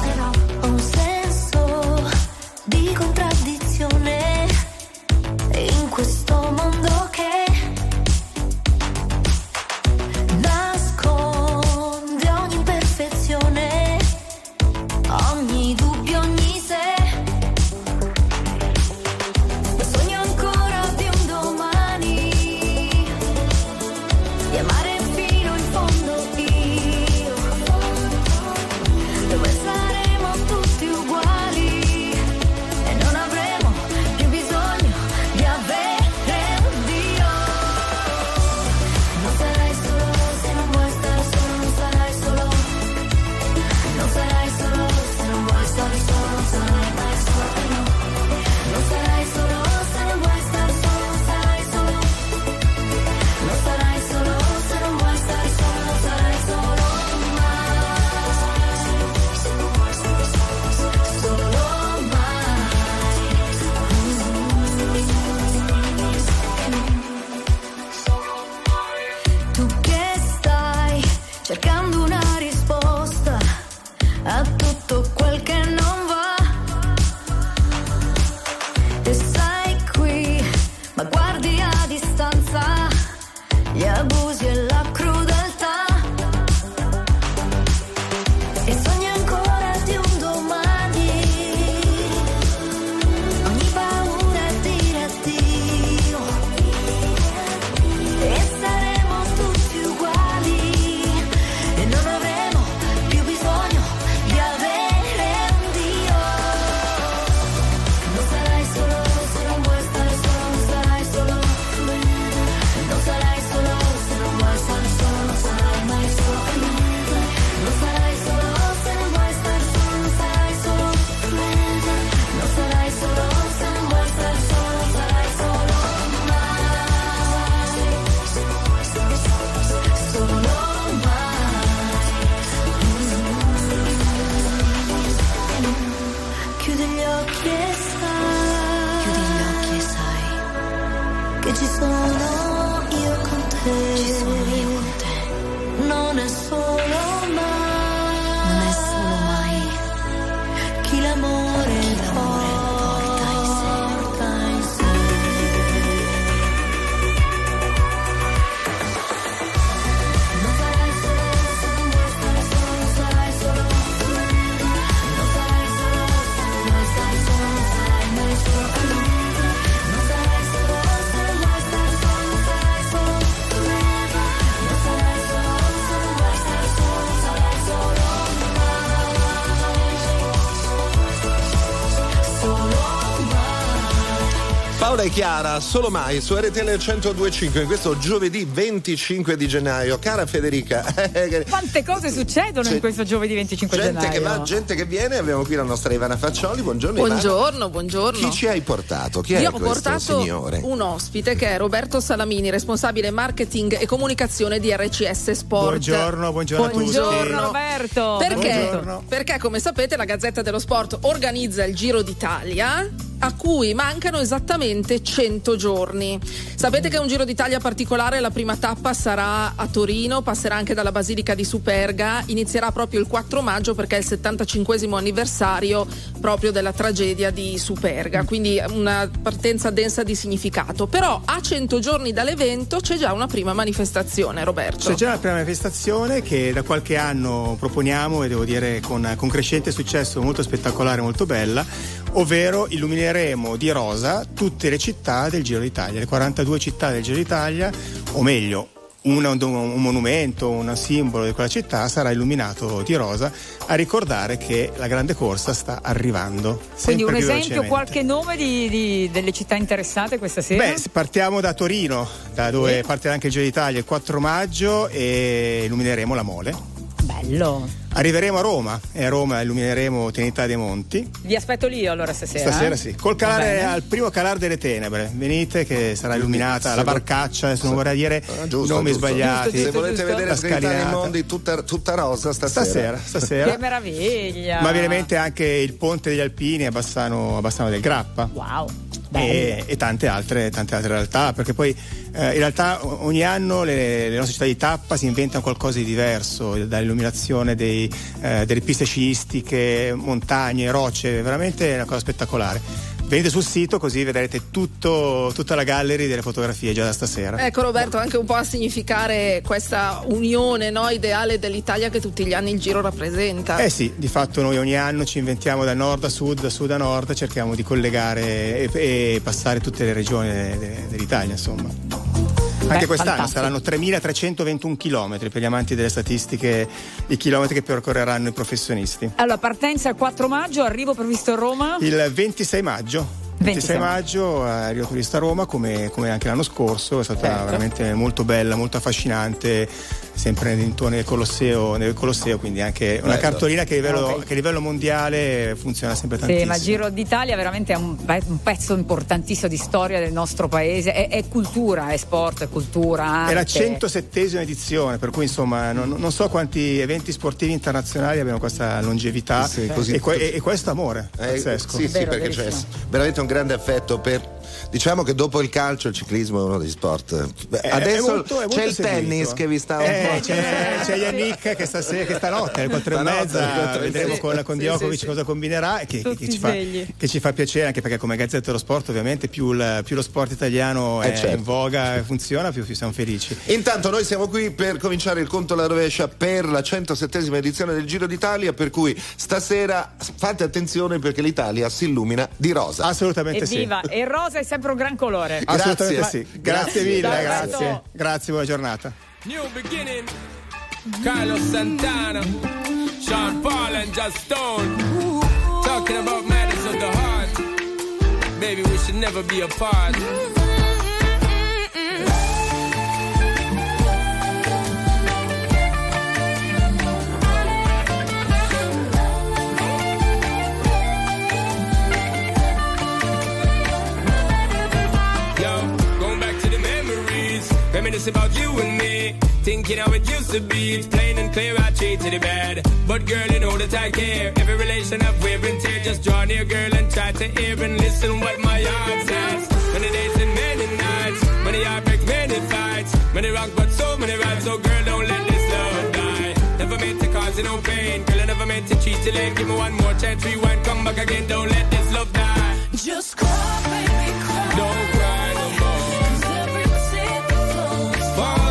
Però ho un senso di contraddizione in questo mondo che saremo ma guardi a distanza gli abusi e la crudeltà. E sogni ancora di un domani, ogni paura è direttiva. E saremo tutti uguali e non avremo più bisogno di avere un Dio. Non sarai solo se non vuoi stare solo, non sarai solo. Non sarai solo se non vuoi stare solo, non sarai mai solo. Non sarai solo se non vuoi stare solo, non sarai solo. Non sarai solo se non vuoi stare solo, non sarai solo mai. Solo mai. Chiudi gli occhi e sai, chiudi gli occhi e sai che ci sono io con te. Ci sono io con te. Non è solo mai, non è solo mai chi l'amore chi l'amore porta in sé. porta in Non sarai solo se non vuoi stare solo, non sarai solo. Non sarai solo se non vuoi stare solo, non sarai mai solo. Non sarai solo se non vuoi stare solo, non sarai solo. Non sarai solo se non vuoi stare solo, non sarai solo mai. Solo mai. Paola e Chiara, solo mai, su R T L centodue e cinque, in questo giovedì venticinque di gennaio. Cara Federica, eh, Quante cose succedono in questo giovedì venticinque gente che gennaio? va, gente che viene, abbiamo qui la nostra Ivana Faccioli. Buongiorno, Ivana. Buongiorno, buongiorno. Chi ci hai portato? Chi Io è ho questo portato signore? un ospite che è Roberto Salamini, responsabile marketing e comunicazione di R C S Sport. Buongiorno, buongiorno, buongiorno a tutti. Roberto. Perché? Buongiorno. Perché, come sapete, la Gazzetta dello Sport organizza il Giro d'Italia, a cui mancano esattamente cento giorni. Sapete che è un Giro d'Italia particolare, la prima tappa sarà a Torino, passerà anche dalla Basilica di Superga, inizierà proprio il quattro maggio perché è il settantacinquesimo anniversario proprio della tragedia di Superga, quindi una partenza densa di significato. Però a cento giorni dall'evento c'è già una prima manifestazione, Roberto. C'è già una prima manifestazione che da qualche anno proponiamo e devo dire con, con crescente successo, molto spettacolare, molto bella, ovvero illuminare di rosa tutte le città del Giro d'Italia, le quarantadue città del Giro d'Italia, o meglio un, un monumento, un simbolo di quella città sarà illuminato di rosa a ricordare che la grande corsa sta arrivando. Quindi un esempio, qualche nome di, di, delle città interessate questa sera? Beh, partiamo da Torino, da dove sì. partirà anche il Giro d'Italia il quattro maggio e illumineremo la Mole. Bello. Arriveremo a Roma e a Roma illumineremo Trinità dei Monti. Vi aspetto lì allora stasera. Stasera sì, col calare, al primo calare delle tenebre. Venite che sarà illuminata se la barcaccia, adesso non vorrei dire ah, giusto, nomi giusto. sbagliati. Giusto, giusto, se volete giusto. vedere Trinità dei Monti tutta, tutta rosa stasera. Stasera, stasera. Che meraviglia! Ma veramente anche il Ponte degli Alpini a Bassano, a Bassano del Grappa. Wow! E, e tante altre tante altre realtà, perché poi eh, in realtà ogni anno le, le nostre città di tappa si inventano qualcosa di diverso, dall'illuminazione dei, eh, delle piste sciistiche, montagne, rocce, veramente è una cosa spettacolare. Venite sul sito così vedrete tutto, tutta la gallery delle fotografie già da stasera. Ecco Roberto, anche un po' a significare questa unione, no, ideale dell'Italia che tutti gli anni il Giro rappresenta. Eh sì, di fatto noi ogni anno ci inventiamo da nord a sud, da sud a nord, cerchiamo di collegare e, e passare tutte le regioni de, de, dell'Italia, insomma. Anche Beh, quest'anno fantastico. Saranno tremilatrecentoventuno chilometri per gli amanti delle statistiche, i chilometri che percorreranno i professionisti. Allora, partenza il quattro maggio, arrivo previsto a Roma? Il ventisei maggio. ventisei maggio arrivo turista a Roma come, come anche l'anno scorso, è stata certo. veramente molto bella, molto affascinante, sempre intorno nel Colosseo, nel Colosseo, quindi anche una Bello. cartolina che a livello, okay. che a livello mondiale funziona sempre tantissimo. Sì, ma Giro d'Italia veramente è un, è un pezzo importantissimo di storia del nostro paese, è, è cultura, è sport, è cultura, arte. È la centosettesima edizione, per cui insomma non, non so quanti eventi sportivi internazionali abbiano questa longevità sì, sì, così, e, e, e questo amore eh, pazzesco. Sì, sì, vero, perché verissimo. c'è veramente un grande affetto per diciamo che dopo il calcio il ciclismo è uno degli sport. È, adesso è molto, è c'è il seguito. Tennis che vi sta un eh, po'. C'è, c'è Yannick che, stasera, che stanotte alle quattro e mezza vedremo sì, con, con sì, Djokovic sì, sì. cosa combinerà, che, che, che, ci fa, che ci fa piacere, anche perché come Gazzetta dello Sport ovviamente più, il, più lo sport italiano eh, è certo. in voga, funziona, più, più siamo felici. Intanto noi siamo qui per cominciare il conto alla rovescia per la centosettesima edizione del Giro d'Italia, per cui stasera fate attenzione perché l'Italia si illumina di rosa. Assolutamente. Evviva. Sì. E rosa è sempre un gran colore. Assolutamente grazie, sì. Grazie, grazie mille, grazie. grazie. Grazie, buona giornata. New beginning. Carlos Santana, Sean Paul and Just Stone. Talking about matters of the heart. Baby, we should never be apart. Reminisce about you and me, thinking how it used to be. It's plain and clear, I treated it bad, but girl, you know that I care. Every relation I've wear and tear, just draw near, girl, and try to hear and listen what my heart says. Many days and many nights, many heartbreaks, many fights, many wrongs, but so many rights. So girl, don't let this love die. Never meant to cause you no pain, girl, I never meant to cheat you late. Give me one more chance, rewind, come back again. Don't let this love die. Just cry, baby, cry. Don't cry no more.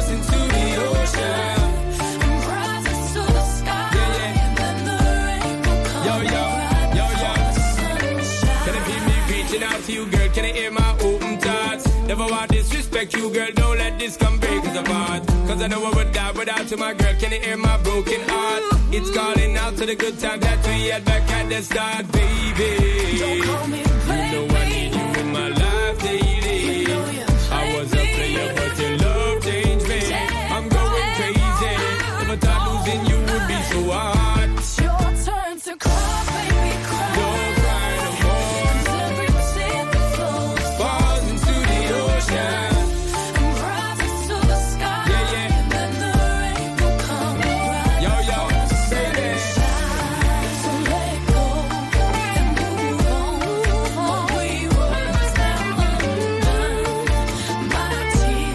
Into the ocean and rises to the sky, yeah, yeah. Then the rain will come. Yo, yo, yo, yo. Can I hear me reaching out to you, girl? Can I hear my open thoughts? Never want disrespect you, girl. Don't let this come break us apart. Cause I know I would die without you, my girl. Can I hear my broken heart? It's calling out to the good times that we had back at the start, baby. Don't call me baby. You know I need you in my life daily. I was a player, but your love changed. I'm going crazy. If I thought losing you would be so hard. It's your turn to cry, baby, cry. Don't cry no more. Cause every tear that flows falls into the ocean and rises to the sky. Yeah, yeah. And then the rain will come around. Yo, yo, baby. So let go and move on. All we were is now undone. My tears.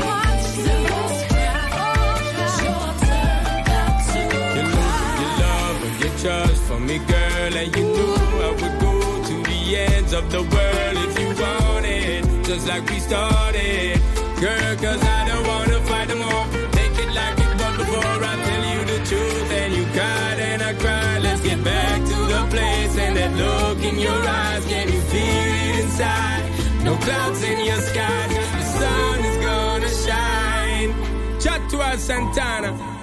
Just for me, girl, and you knew I would go to the ends of the world if you wanted, just like we started, girl, cause I don't wanna fight no more, take it like it was before, I tell you the truth, and you cried and I cried, let's get back to the place, and that look in your eyes, can you feel it inside, no clouds in your sky, the sun is gonna shine, shout to us, Santana.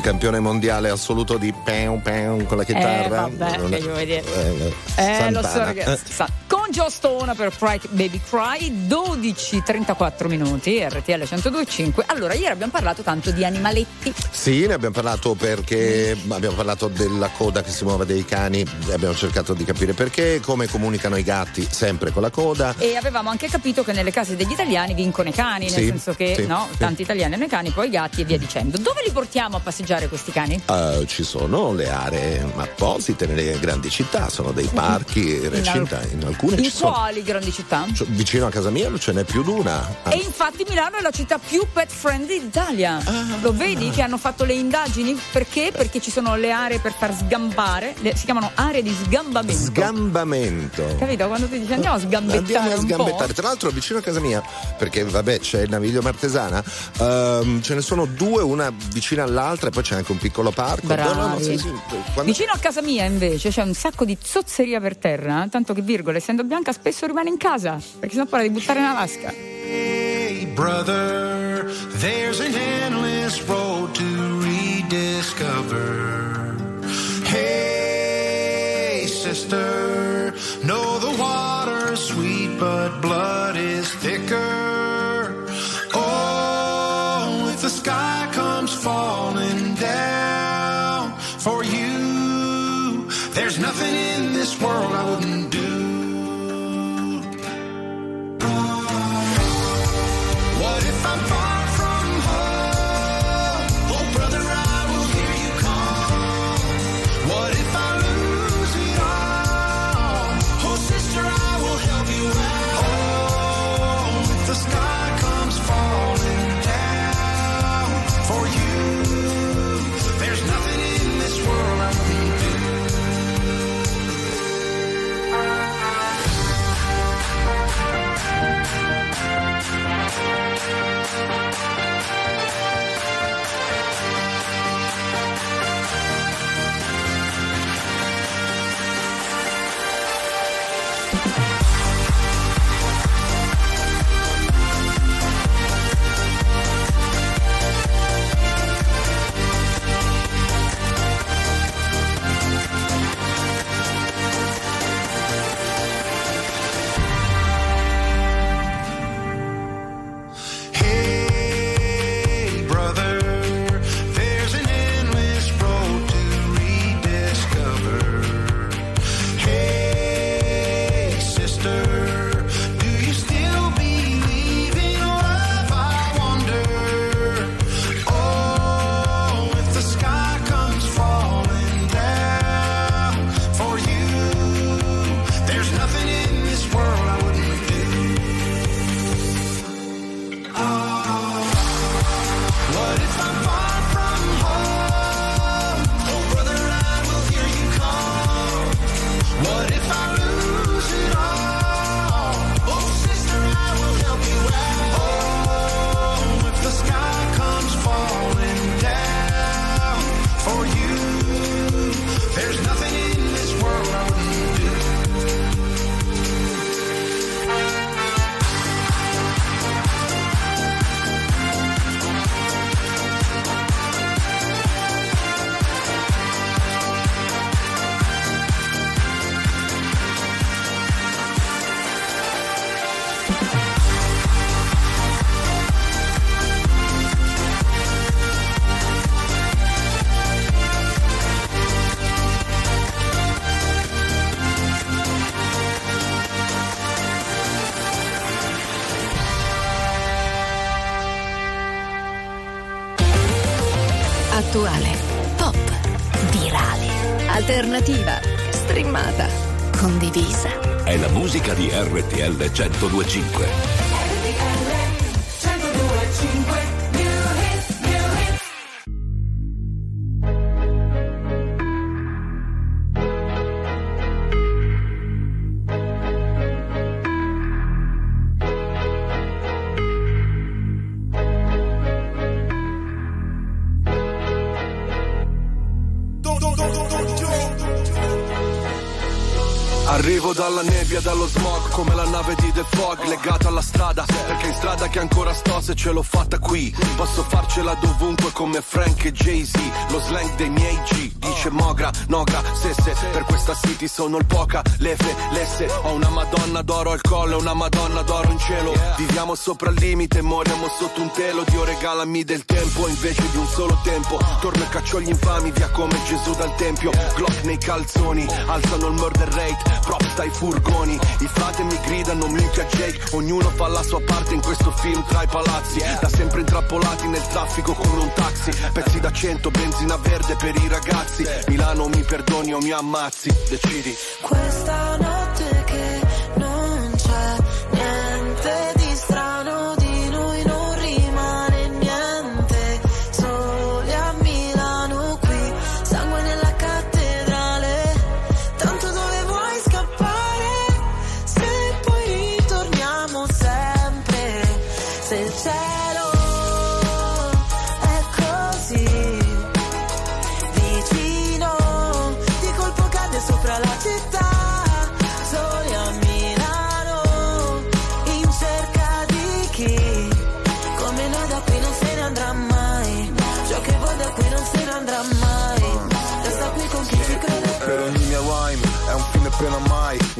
Campione mondiale assoluto di pew pew con la chitarra. Eh, vabbè, non è, voglio vedere. Eh, eh lo so, ragazzi. Sa. Con Gio Stone per Pride Baby Cry, dodici e trentaquattro minuti, R T L centodue e cinque. Allora, ieri abbiamo parlato tanto di animaletti. Sì, ne abbiamo parlato perché abbiamo parlato della coda che si muove dei cani, abbiamo cercato di capire perché, come comunicano i gatti sempre con la coda. E avevamo anche capito che nelle case degli italiani vincono i cani, nel sì, senso che sì, no, sì. tanti italiani hanno i cani, poi i gatti e via dicendo. Dove li portiamo a passeggiare questi cani? Uh, ci sono le aree apposite nelle grandi città, sono dei parchi, in, in città, in alcune in quali grandi città? Vicino a casa mia ce n'è più di una. Ah. E infatti Milano è la città più pet friendly d'Italia. Ah. Lo vedi che hanno fatto le indagini? Perché? Perché ci sono le aree per far sgambare, le, si chiamano aree di sgambamento. Sgambamento. Capito? Quando ti dici andiamo a sgambettare, andiamo a sgambettare. Tra l'altro vicino a casa mia, perché vabbè c'è il Naviglio Martesana, ehm, ce ne sono due, una vicina all'altra e poi c'è anche un piccolo parco. Bravi. No, no, sì, sì. Quando... Vicino a casa mia invece c'è un sacco di zozzeria per terra, eh? Tanto che Virgola, essendo bianca, spesso rimane in casa perché sennò parla di buttare nella vasca. Hey brother, there's an endless road to rediscover. Hey sister, know the water's sweet but blood is thicker. Oh, if the sky comes falling down for you, there's nothing in this world I wouldn't do. What if I'm far from home? Oh, brother, I will hear you call. What if I lose it all? Oh, sister, I will help you out. Oh, if the sky comes falling down for you, there's nothing in this world I can do. Attuale, pop, virale, alternativa, streamata, condivisa. È la musica di R T L centodue e cinque. R T L centodue e cinque. Dalla nebbia, dallo smog, come la nave di The Fog, legata alla strada, perché in strada che ancora sto, se ce l'ho fatta qui, posso farcela dovunque come Frank e Jay-Z, lo slang dei miei G, dice Mogra, Nogra, Sesse, per questa city sono il Poca, l'Efe, l'Esse, ho una madonna d'oro al collo, una madonna d'oro in cielo, viviamo sopra il limite, moriamo sotto un telo, Dio regalami del tempo, invece di un solo tempo, torno e caccio gli infami, via come Gesù dal tempio, Glock nei calzoni, alzano il murder rate, prop dai furgoni, i frate mi gridano minchia Jake, ognuno fa la sua parte in questo film tra i palazzi, da sempre intrappolati nel traffico come un taxi, pezzi da cento, benzina verde per i ragazzi, Milano mi perdoni o mi ammazzi, decidi. Questa notte che non da qui non se ne andrà mai, ciò che vuoi da qui non se ne andrà mai, resta qui con chi ci crede. Per ogni mia rhyme è un fine appena mai,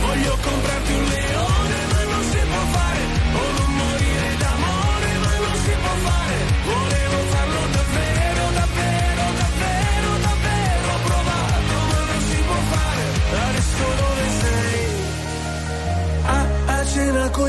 Voglio comprarti un leone ma non si può fare, o non morire d'amore ma non si può fare, volevo farlo davvero, davvero, davvero, davvero, ho provato ma non si può fare. Adesso dove sei? A, a cena con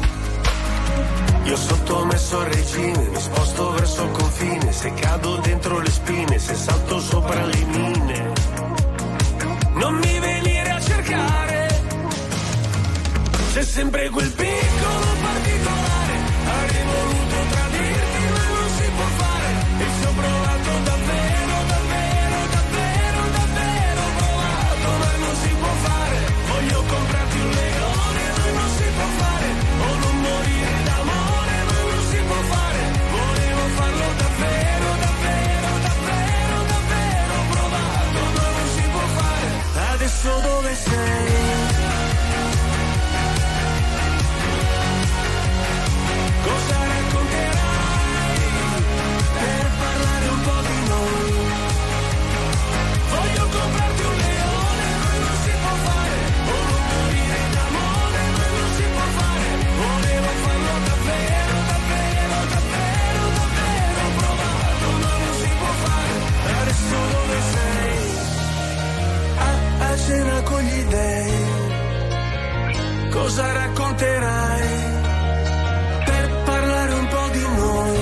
Io sottomesso al regime, mi sposto verso il confine, se cado dentro le spine, se salto sopra le mine. Non mi venire a cercare, c'è sempre quel piccolo particolare, avrei voluto tradirti ma non si può fare, e ci ho provato davvero, davvero, davvero, davvero, ho provato ma non si può fare, voglio comprarti un leone ma non si può fare. cosa racconterai per parlare un po' di noi.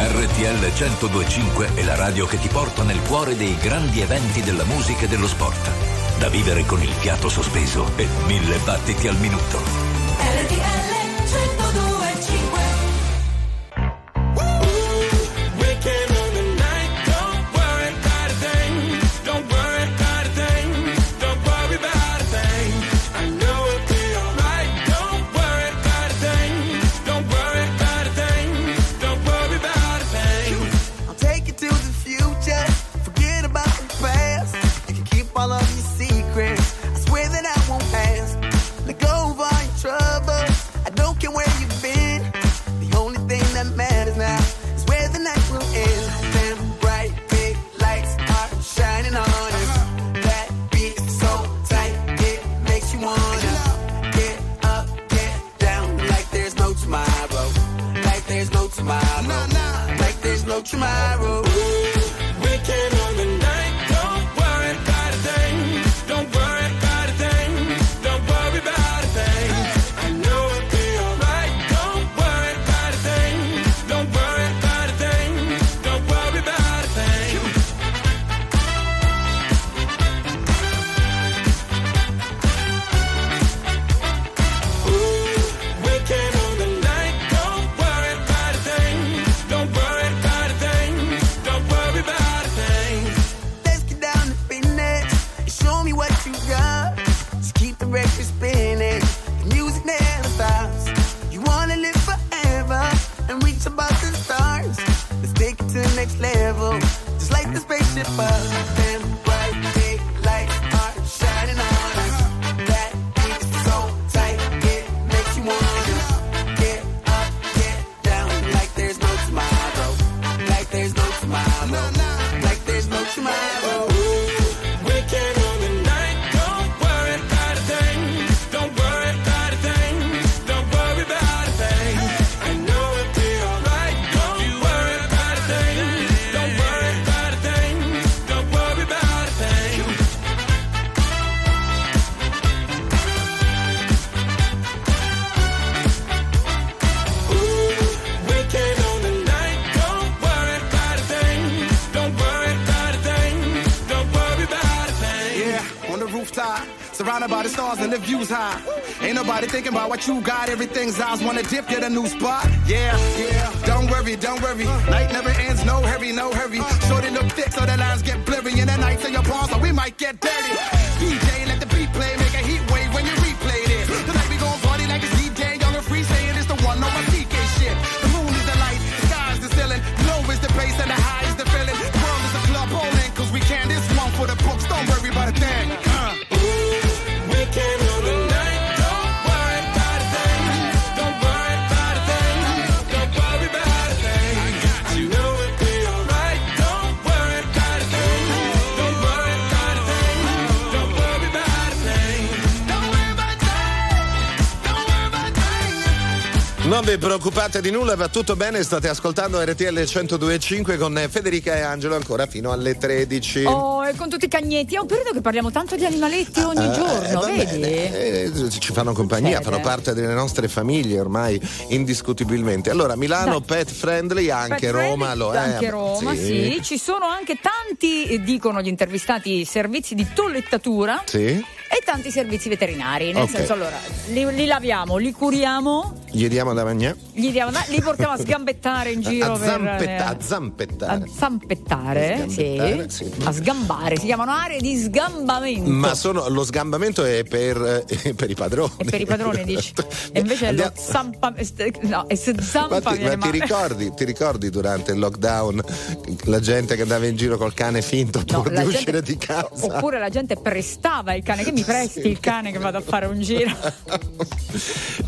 R T L centodue e cinque è la radio che ti porta nel cuore dei grandi eventi della musica e dello sport. Da vivere con il fiato sospeso e mille battiti al minuto. R T L thinking about what you got, everything's ours. Wanna dip, get a new spot. Yeah, yeah. Don't worry, don't worry. Night never ends, no hurry, no hurry. Shorty look thick, so the lines get blurry. And the nights in your palms, so we might get dirty. D J, let the beat play, make a heat wave when you replay this. Tonight we gon' party like it's D J, young and free, saying it's the one on my P K shit. The moon is the light, the sky's the ceiling. Low is the bass and the high is the feeling. The world is a club, all in, cause we can. This one for the books, don't worry about a thing. Uh. Ooh, we can on the night. Non vi preoccupate di nulla, va tutto bene, state ascoltando R T L centodue e cinque con Federica e Angelo ancora fino alle tredici. Oh, e con tutti i cagnetti, è un periodo che parliamo tanto di animaletti ogni ah, giorno, eh, vedi? Eh, ci fanno compagnia, fanno parte delle nostre famiglie ormai indiscutibilmente. Allora, Milano Dai. pet friendly, anche pet Roma friendly, lo è. Anche Roma, sì. sì. Ci sono anche tanti, dicono gli intervistati, servizi di tollettatura. Sì. E tanti servizi veterinari, nel okay. senso, allora, li, li laviamo, li curiamo, gli diamo da mangiare, gli diamo da, li portiamo a sgambettare in giro, a, a, per, zampetta, a zampettare, a zampettare, a, sì, sì. a sgambare, si chiamano aree di sgambamento. Ma sono, lo sgambamento è per, eh, per i padroni. È per i padroni, dici? E invece Andiamo. lo zampa, no, è zampa. Ma, ti, ma ti ricordi, ti ricordi durante il lockdown la gente che andava in giro col cane finto no, pur di gente, uscire di casa? Oppure la gente prestava il cane che mi presti sì. il cane che vado a fare un giro.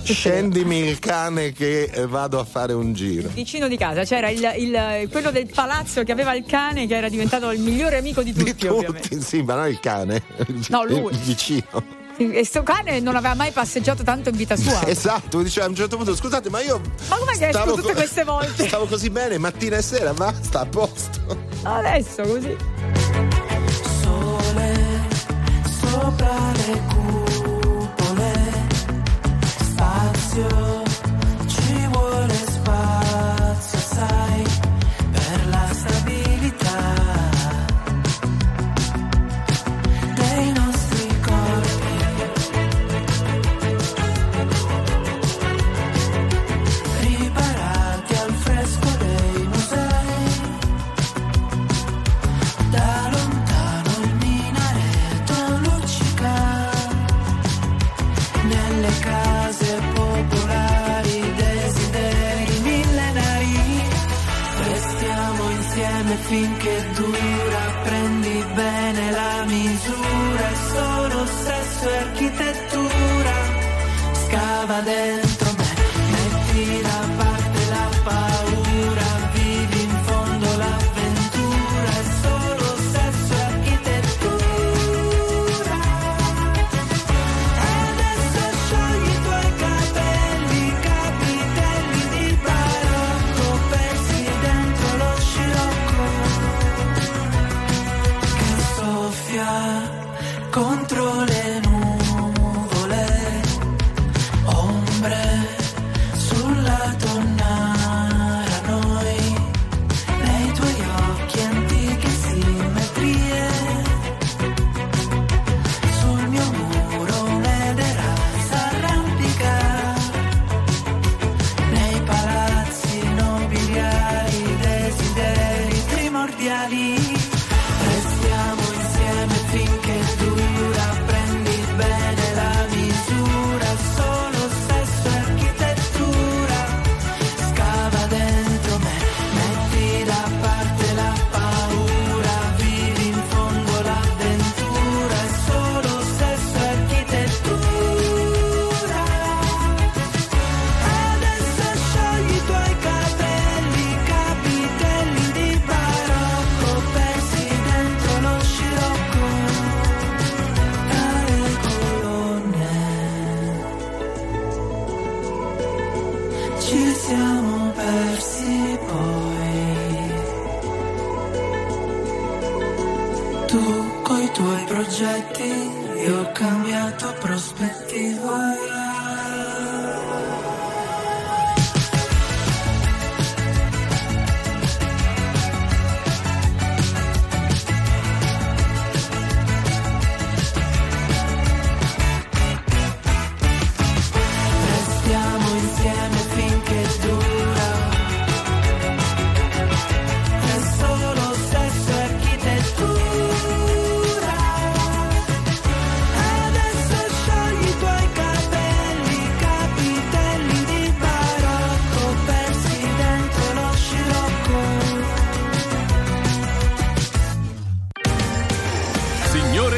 Scendimi il cane che vado a fare un giro. Vicino di casa c'era il, il, quello del palazzo che aveva il cane che era diventato il migliore amico di tutti, di tutti ovviamente. Sì, ma non il cane, no, lui. Il vicino. E sto cane non aveva mai passeggiato tanto in vita sua. Esatto, diceva a un certo punto: scusate, ma io. Ma come che esco tutte co- queste volte? Stavo così bene mattina e sera, ma sta a posto. Adesso così. finché dura, prendi bene la misura, sono sesso e architettura, scava dentro me, metti da parte la paura, vivi in fondo l'avventura, sono sesso e architettura, e adesso sciogli i tuoi capelli, capitelli di barocco, persi dentro lo scirocco, che soffia contro le nuvole, ombre sulla tonnara, noi nei tuoi occhi antiche simmetrie, sul mio muro un'edera s'arrampica, nei palazzi nobiliari desideri primordiali, restiamo insieme finché io ho cambiato prospettiva. Restiamo insieme finché dura.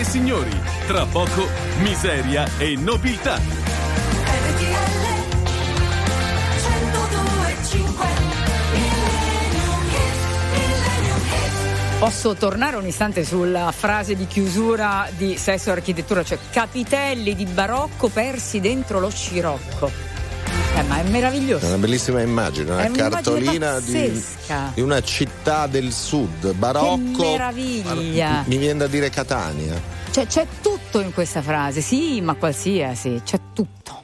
Signori, tra poco miseria e nobiltà. Posso tornare un istante sulla frase di chiusura di Sesso e Architettura, cioè capitelli di barocco persi dentro lo scirocco. Eh, ma è meraviglioso. È una bellissima immagine, una cartolina di, di una città del sud, barocco. Che meraviglia! Mi viene da dire Catania. Cioè, c'è tutto in questa frase, sì, ma qualsiasi, c'è tutto.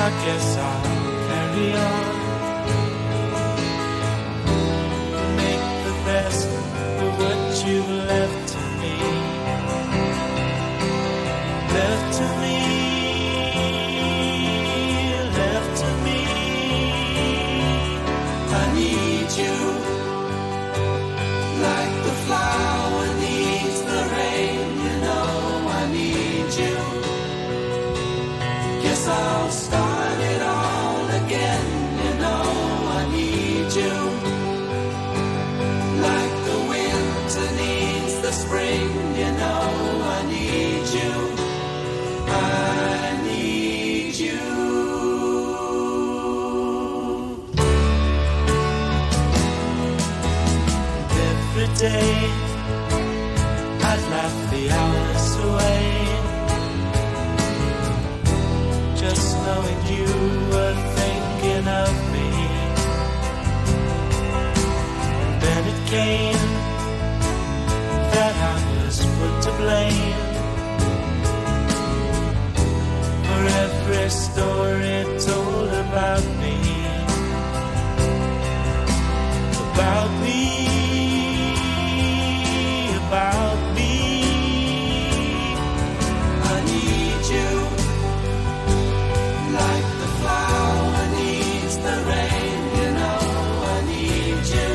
I guess I'll carry on, make the best of what you've left to me, left to me, left to me, I need you, like the flower needs the rain, you know I need you, guess I'll stop. Spring, you know I need you, I need you. Every day I laugh the hours away, just knowing you were thinking of me, and then it came that I was put to blame for every story told about me, about me, about me. I need you like the flower needs the rain, you know I need you.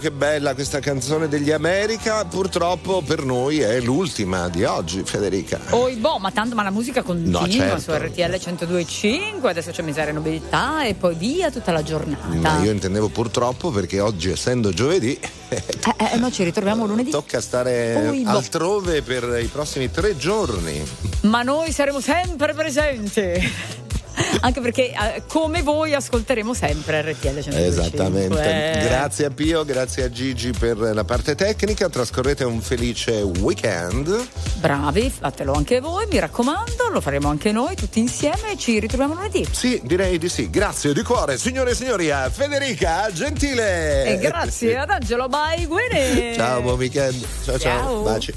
Che bella questa canzone degli America, purtroppo per noi è l'ultima di oggi, Federica. Oi boh, ma tanto ma la musica continua, no, certo. Su R T L centodue e cinque, adesso c'è Miseria e Nobiltà e poi via tutta la giornata. Ma io intendevo purtroppo perché oggi, essendo giovedì, eh, eh, noi ci ritroviamo lunedì. Tocca stare Oi, boh. altrove per i prossimi tre giorni. Ma noi saremo sempre presenti. Anche perché eh, come voi ascolteremo sempre R T L centodue e cinque. Esattamente. Eh. Grazie a Pio, grazie a Gigi per la parte tecnica. Trascorrete un felice weekend. Bravi, fatelo anche voi, mi raccomando, lo faremo anche noi tutti insieme e ci ritroviamo lunedì. Sì, direi di sì. Grazie di cuore, signore e signori, a Federica Gentile. E grazie ad Angelo Baiguini. Ciao, buon weekend. Ciao ciao. ciao. Baci.